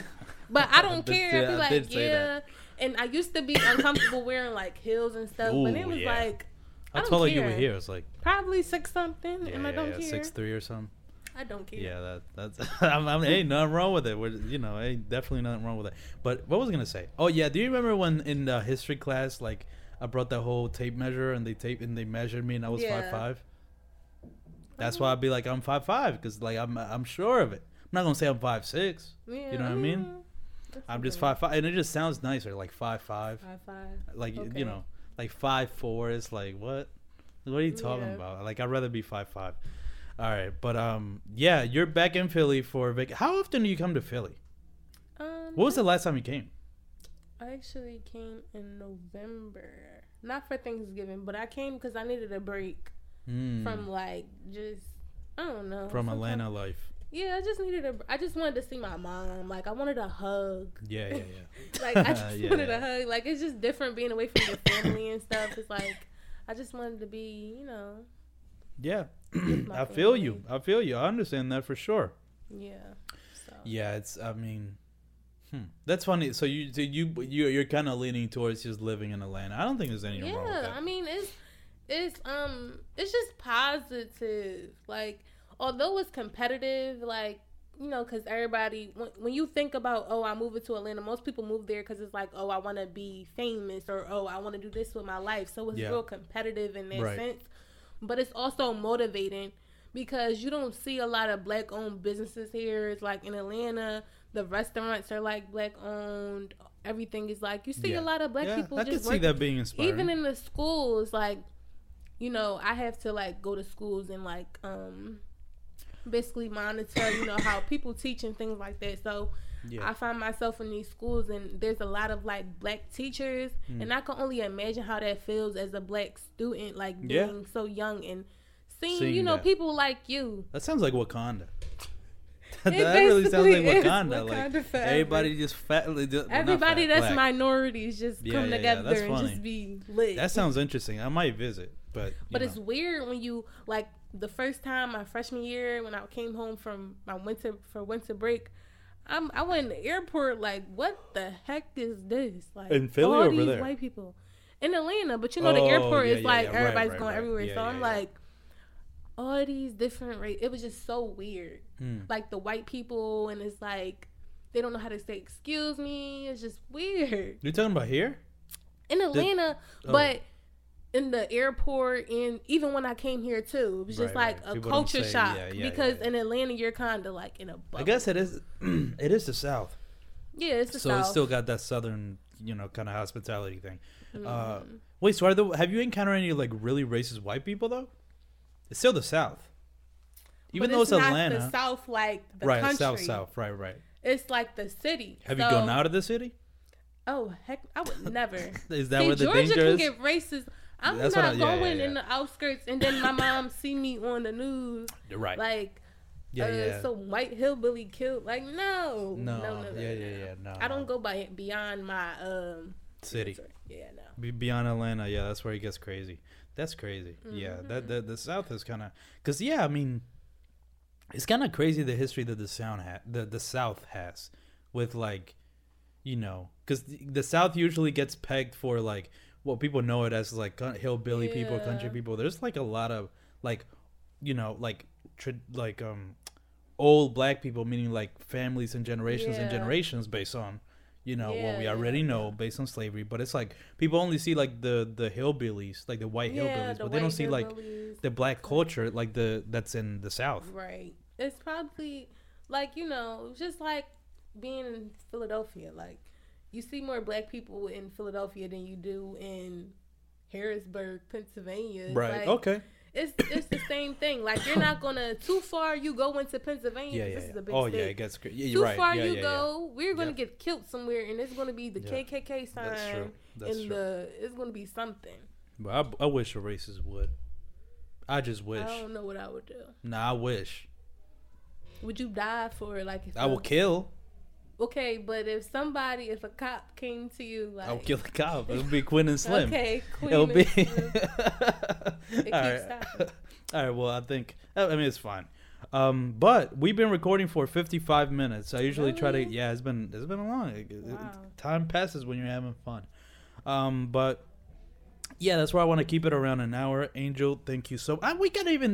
but I don't I care. Did, I be I like yeah, that. And I used to be uncomfortable wearing like heels and stuff, Ooh, but it was yeah. like. How tall are you were here? It's like probably six something, yeah, and I don't yeah, care. Six three or something. I don't care. Yeah, that that's. I'm, I'm ain't nothing wrong with it. We're, you know, ain't definitely nothing wrong with it. But what was I gonna say? Oh yeah, do you remember when in the history class, like I brought the whole tape measure and they tape and they measured me and I was yeah. five five. That's why I'd be like I'm five five because like I'm I'm sure of it. I'm not gonna say I'm five six. Yeah. You know what I mean? That's I'm okay. just five five, and it just sounds nicer, like five five. Five five. Like okay. you know. Like five four is like what? What are you talking yeah. about? Like I'd rather be five five. All right, but um, yeah, you're back in Philly for vac. How often do you come to Philly? Um, what was the last time you came? I actually came in November, not for Thanksgiving, but I came because I needed a break mm. from like just I don't know from sometimes. Atlanta life. Yeah, I just needed a. I just wanted to see my mom. Like I wanted a hug. Yeah, yeah, yeah. like I just yeah, wanted yeah. a hug. Like it's just different being away from your family and stuff. It's like I just wanted to be, you know. Yeah, I family. feel you. I feel you. I understand that for sure. Yeah. So. Yeah, it's. I mean, hmm. that's funny. So you, so you, you, you're kind of leaning towards just living in Atlanta. I don't think there's anything yeah, wrong with that. Yeah, I mean it's, it's um, it's just positive, like. Although it's competitive, like, you know, because everybody, when, when you think about, oh, I'm moving to Atlanta, most people move there because it's like, oh, I want to be famous or, oh, I want to do this with my life. So it's yeah. real competitive in that right. sense. But it's also motivating because you don't see a lot of black-owned businesses here. It's like in Atlanta, the restaurants are like black-owned. Everything is like, you see yeah. a lot of black yeah, people I just working. I can see that being inspiring. Even in the schools, like, you know, I have to, like, go to schools and, like, um... basically monitor, you know, how people teach and things like that. So yeah. I find myself in these schools and there's a lot of like black teachers mm. and I can only imagine how that feels as a black student, like yeah. being so young and seeing, seeing you know, that. People like you. That sounds like Wakanda. that really sounds like Wakanda. Wakanda like forever. Everybody just fat. Just, everybody fat, that's black. Minorities just yeah, come yeah, together yeah, and funny. Just be lit. That sounds interesting. I might visit, but but know. It's weird when you like. The first time my freshman year when I came home from my winter for winter break, I'm I went to the airport like what the heck is this? Like in Philly all over these there? White people in Atlanta, but you know oh, the airport yeah, is yeah, like yeah. everybody's right, going right, everywhere. Right. Yeah, so yeah, I'm yeah. like all these different races. It was just so weird. Hmm. Like the white people and it's like they don't know how to say excuse me. It's just weird. You're talking about here? In Atlanta, the, oh. but in the airport and even when I came here too, it was just right, like right. a people culture say, shock yeah, yeah, because yeah, yeah. in Atlanta you're kind of like in a bubble. I guess it is. It is the South. Yeah, it's the so South. So it's still got that Southern, you know, kind of hospitality thing. Mm-hmm. Uh, wait, so are there, have you encountered any like really racist white people though? It's still the South, even but though it's, it's not Atlanta. The South, like the right, country. South, South, right, right. It's like the city. Have so, you gone out of the city? Oh heck, I would never. Is that See, where the Georgia danger is? Georgia can get racist. I'm That's not I, yeah, going yeah, yeah. in the outskirts, and then my mom see me on the news, right? Like, yeah, uh, yeah. some white hillbilly killed. Like, no, no, no, no, yeah, no, yeah, no. yeah, no. I don't go by beyond my um city. Answer. Yeah, no. Be- beyond Atlanta, yeah, that's where it gets crazy. That's crazy. Mm-hmm. Yeah, that, that the South is kind of because yeah, I mean, it's kind of crazy the history that the sound ha- the the South has with like you know, because the, the South usually gets pegged for like what people know it as, like hillbilly yeah. people, country people. There's like a lot of like, you know, like tri- like um old black people, meaning like families and generations yeah. and generations based on, you know, yeah, what we already yeah. know based on slavery. But it's like people only see like the the hillbillies, like the white yeah, hillbillies, the but they don't see like the black culture like the that's in the South. Right. It's probably like, you know, just like being in Philadelphia, like you see more black people in Philadelphia than you do in Harrisburg, Pennsylvania. Right. Like, okay. It's it's the same thing. Like you're not gonna too far. You go into Pennsylvania. Yeah, yeah, this yeah. is a big oh state. Yeah, it gets yeah, you're too right. far. Yeah, you yeah, go, yeah. we're gonna yeah. get killed somewhere, and it's gonna be the yeah. K K K sign. That's true. That's and true. The, it's gonna be something. But I, I wish the racists would. I just wish. I don't know what I would do. Nah, I wish. Would you die for like? If I would kill. Okay, but if somebody, if a cop came to you, like... I'll kill a cop. It'll be Quinn and Slim. Okay, Quinn It'll and be... Slim. It All keeps right. stopping. All right, well, I think... I mean, it's fine. Um, but we've been recording for fifty-five minutes. I usually really? try to... Yeah, it's been it's been a long... It, wow. it, time passes when you're having fun. Um, but... Yeah, that's why I want to keep it around an hour. Angel, thank you so... I, we got even...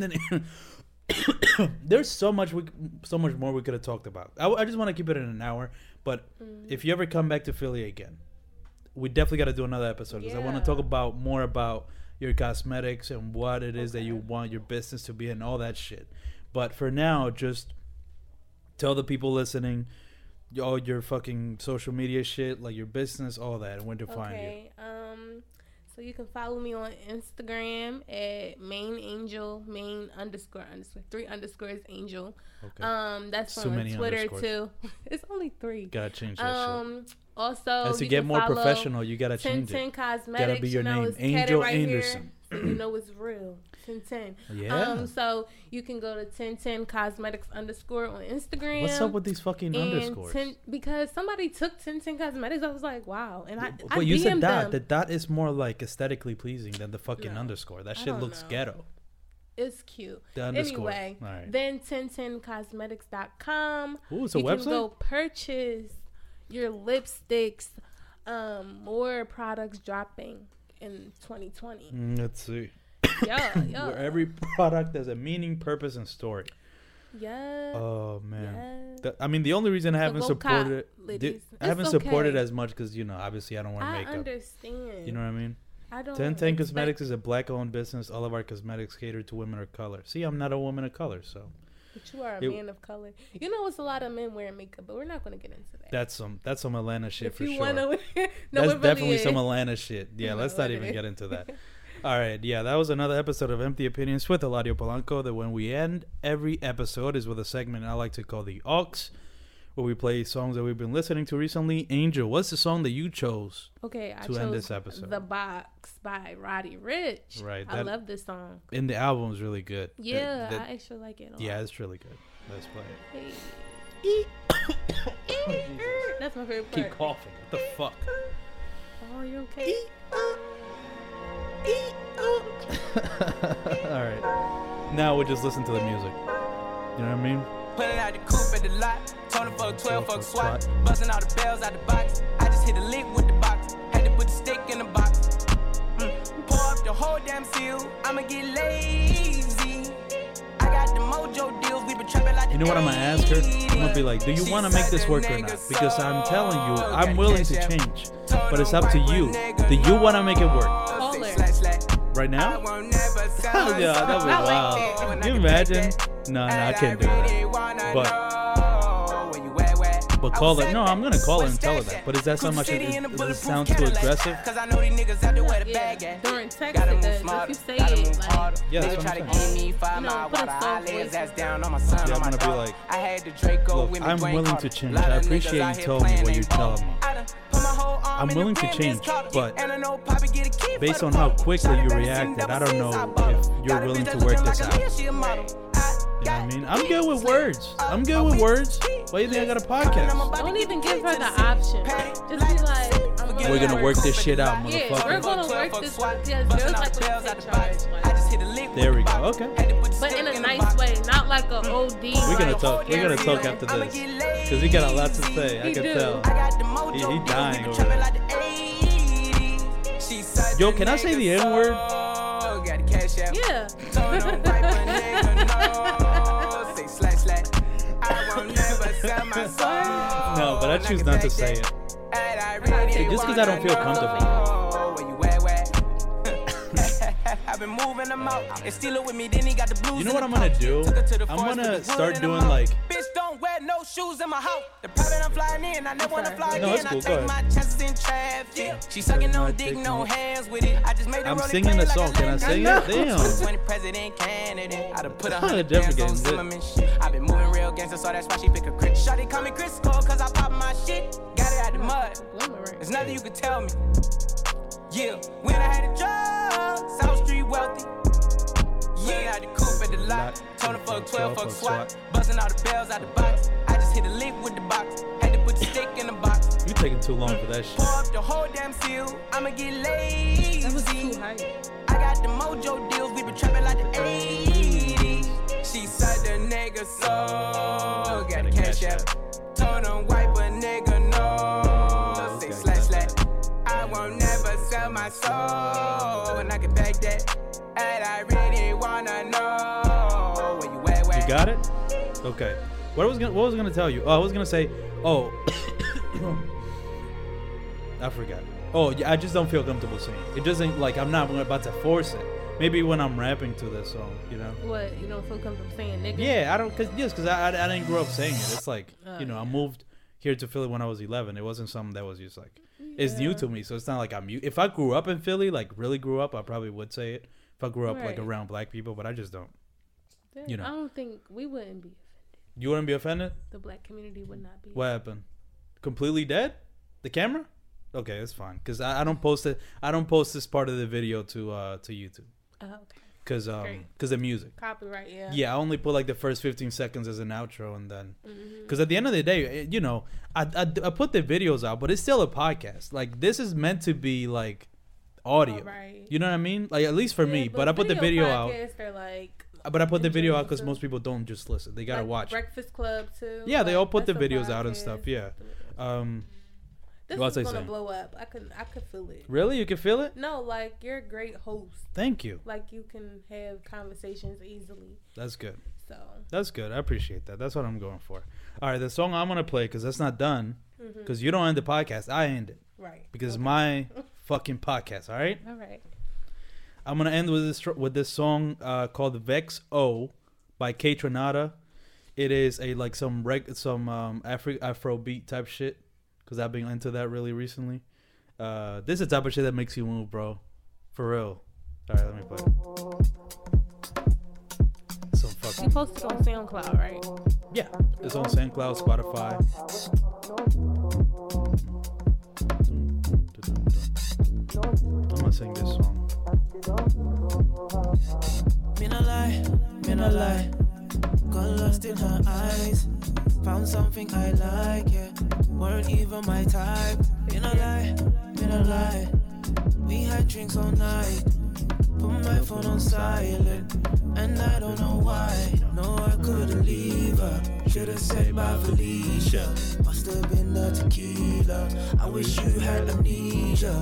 There's so much we, so much more we could have talked about. I, I just want to keep it in an hour. But mm. if you ever come back to Philly again, we definitely got to do another episode because yeah. I want to talk about more about your cosmetics and what it is okay. that you want your business to be and all that shit. But for now, just tell the people listening all your fucking social media shit, like your business, all that, and when to okay. find you. Um. So you can follow me on Instagram at main angel, main underscore underscore three underscores angel. Okay. Um, that's so on Twitter too. It's only three. Gotta change that um, shit. Also, as you, you get more professional, you gotta change it. ten ten Cosmetics. Gotta be your you know, name, Angel right Anderson. So you know it's real. ten ten Yeah. Um, so you can go to ten ten Cosmetics underscore on Instagram. What's up with these fucking and underscores? ten because somebody took ten ten Cosmetics. I was like, wow. And I, well, I you D M'd said dot. The dot is more like aesthetically pleasing than the fucking no, underscore. That shit looks know. Ghetto. It's cute. The underscore. Anyway, all right. Then ten ten cosmetics dot com. Ooh, it's a you website? You can go purchase your lipsticks. Um, more products dropping in twenty twenty. Mm, let's see. Yeah, yeah. Where every product has a meaning, purpose, and story. Yeah. Oh man. Yes. The, I mean, the only reason I haven't so supported, cop, the, I haven't okay. supported as much because you know, obviously, I don't wear makeup. I understand. You know what I mean? I don't. ten ten Cosmetics is a black-owned business. All of our cosmetics cater to women of color. See, I'm not a woman of color, so. But you are a it, man of color. You know, it's a lot of men wearing makeup, but we're not going to get into that. That's some that's some Atlanta shit if for you sure. Wanna, no, that's really definitely is. Some Atlanta shit. Yeah, no, let's not even is. Get into that. All right, yeah, that was another episode of Empty Opinions with Eladio Polanco. That when we end every episode is with a segment I like to call The Awks, where we play songs that we've been listening to recently. Angel, what's the song that you chose okay, to I chose end this episode? The Box by Roddy Ricch. Right, that, I love this song. And the album's really good. Yeah, that, that, I actually like it a lot. Yeah, it's really good. Let's play it. Hey. E- oh, that's my favorite part. Keep coughing. What the fuck? Oh, you okay? E- uh- Alright. Now we'll just listen to the music. You know what I mean? Pulling out the coupe at the lot, toning for a twelve fuck swat, busting all the bells out the box. I just hit a lick with the box, had to put the stick in the box. Mm. Pour up the whole damn seal, I'ma get lazy. I got the mojo deals, we been trapping like the. You know what I'm gonna ask her? I'm gonna be like, do you wanna make this work or not? Because I'm telling you, I'm willing to change. But it's up to you. Do you wanna make it work? Right now? Hell yeah, that'd be wild. Can you imagine? No, no, I can't do that. But, but call it. No, I'm gonna call her and tell her that. But is that so much? It, it, it sounds too aggressive. Yeah, during text, it does. If you say it, like, yeah, that's what I'm saying. You know, put a soft voice. Yeah, I'm gonna be like, look, I'm willing to change. I appreciate you telling me what you're telling me. I'm willing to change, but based on how quickly you reacted, I don't know if you're willing to work this out. You know what I mean? I'm good with words. I'm good with words. Why do you think I got a podcast? Don't even give her the option. Just be like, I'm we're going to work this shit out, motherfucker. Yeah, we're going to work this shit out. There we go. Okay. but in a nice way, not like a O D. We're gonna talk. We're gonna talk after this, cause he got a lot to say. I can tell. He, he dying over there. Yo, can I say the N word? Yeah. No, but I choose not to say it. Hey, just cause I don't feel comfortable. You know what I'm gonna do? I'm gonna start doing like. No, shoes in my house. The private I'm flying in, I never want to fly again. I take my chances in traffic. She's sucking no dick, no hands with it. I just made it. I'm singing a song. Can I sing it? Damn. When president candidate, I'd have put on a different game. I've been moving real gangster, so that's why she pick a crit. Shawty call me Chris Cole, cause I pop my shit. Got it out the mud. There's nothing you can tell me. Yeah, when I had a job, South Street wealthy. Yeah, I had the coupe at the lot. Told her fuck twelve, fuck swat. Buzzing all the bells out the box. I just hit a lick with the box. Had to put the stick in the box. You taking too long for that shit. Pour up the whole damn seal. I'ma get lazy. That was too high. I got the mojo deals. We been trapping like the eighties. She said the nigga so. Got a cash app. Told him wipe a nigga no. Say slash slash. I won't never sell my soul. And I can back that. And I really wanna know where you at, where. You got it? Okay. What I was gonna what was I gonna tell you? Oh, I was gonna say, oh I forgot. Oh yeah, I just don't feel comfortable saying it. It doesn't, like, I'm not about to force it. Maybe when I'm rapping to this song, you know. What, you don't feel comfortable saying nigga? Yeah, I don't cause yes, cause I I, I didn't grow up saying it. It's like oh, you know, yeah. I moved here to Philly when I was eleven. It wasn't something that was just like yeah. It's new to me, so it's not like I'm if I grew up in Philly, like really grew up, I probably would say it. If I grew up right. like around black people, but I just don't. That, you know, I don't think we wouldn't be offended. You wouldn't be offended? The black community would not be. What happened? Completely dead? The camera? Okay, that's fine. Cause I, I don't post it. I don't post this part of the video to uh to YouTube. Oh, okay. Cause um Great. Cause of music. Copyright, yeah. Yeah, I only put like the first fifteen seconds as an outro, and then mm-hmm. cause at the end of the day, it, you know, I, I I put the videos out, but it's still a podcast. Like this is meant to be like. Audio, right. You know what I mean? Like at least for yeah, me. But, but I put the video out. Like, but I put the video out because most people don't just listen; they gotta like watch. Breakfast Club too. Yeah, like, they all put the videos out and stuff. Yeah. Um, this is gonna saying? blow up. I could, I could feel it. Really, you can feel it? No, like you're a great host. Thank you. Like you can have conversations easily. That's good. So that's good. I appreciate that. That's what I'm going for. All right, the song I'm gonna play because that's not done. Because mm-hmm. you don't end the podcast, I end it. Right. Because okay. my. Fucking podcast, all right? All right. I'm gonna end with this with this song uh, called "Vex O" by K Tronada. It is a like some reg some um, Afro Afrobeat type shit because I've been into that really recently. Uh, this is the type of shit that makes you move, bro, for real. All right, let me play. Some fucking. You posted it on SoundCloud, right? Yeah, it's on SoundCloud, Spotify. I'm gonna sing this song. Mean a lie, mean a lie. Got lost in her eyes. Found something I like, yeah. Weren't even my type. Mean a lie, mean a lie. We had drinks all night. Put my phone on silent. And I don't know why. No, I couldn't leave her. Should've said my Felicia. Must've been the tequila. I wish you had amnesia.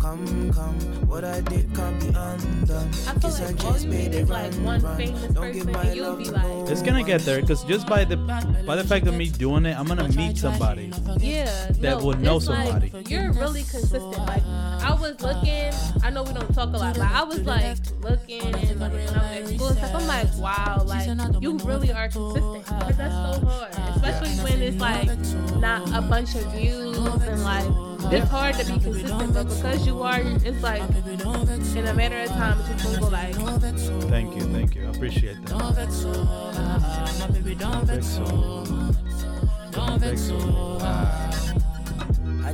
Come, come, what I did can't be undone. I feel like all you need is like one famous person and you'll be like. It's gonna get there, cause just by the by the fact of me doing it, I'm gonna meet somebody. Yeah, that no, will know somebody. Like, you're really consistent. Like I was looking, I know we don't talk a lot, but I was like looking and looking and I'm at school and stuff. I'm like, wow, like you really are consistent. Cause that's so hard, especially when it's like not a bunch of views and like. It's hard to be consistent, but because you are, it's like in a matter of time, it's just gonna go like. Thank you, thank you, I appreciate that. Don't vex so, my baby, don't vex so, don't vex so. I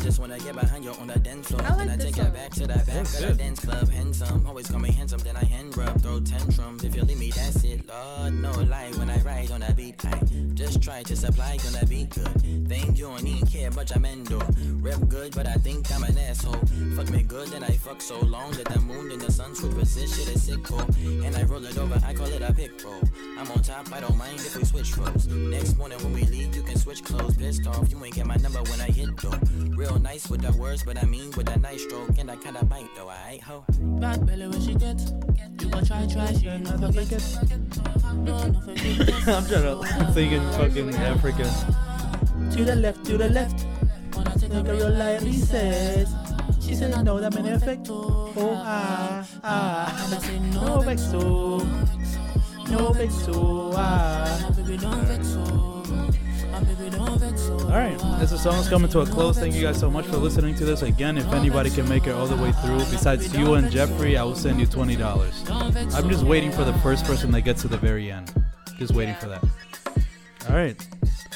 just wanna get behind you on that dance floor. I like then I take it back to that back of the dance club. Handsome, always call me handsome, then I hand rub, throw tantrums. If you leave me, that's it. Lord, no lie, when I ride on that beat, I just try to supply, gonna be good. Think you don't even care, but I'm indoor. Rep good, but I think I'm an asshole. Fuck me good, then I fuck so long that the moon and the sun swoop resist. Shit is sick, cool. And I roll it over, I call it a pick roll. I'm on top, I don't mind if we switch roles. Next morning when we leave, you can switch clothes. Pissed off, you ain't get my number when I hit though. Real nice with the words, but I mean with a nice stroke. And I kinda bite though, I ain't ho. Bad belly when she gets, you gon' try, try, she ain't never get it. I'm trying to sing in fucking African. To the left, to the left. Wanna take a real life recess. She said I know that man effect. Oh ah ah. No vexo. No vexo, ah. Alright, as the song's coming to a close, thank you guys so much for listening to this. Again, if anybody can make it all the way through, besides you and Jeffrey, I will send you twenty dollars. I'm just waiting for the first person that gets to the very end. Just waiting for that. Alright.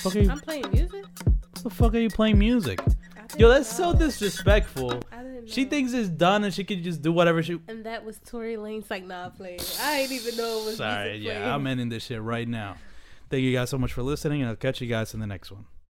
Okay. I'm playing music? What the fuck are you playing music? Yo, that's so disrespectful. She thinks it's done and she can just do whatever she... And that was Tory Lane's like, nah, play. I ain't even know it was... Sorry, yeah, playing. I'm ending this shit right now. Thank you guys so much for listening, and I'll catch you guys in the next one.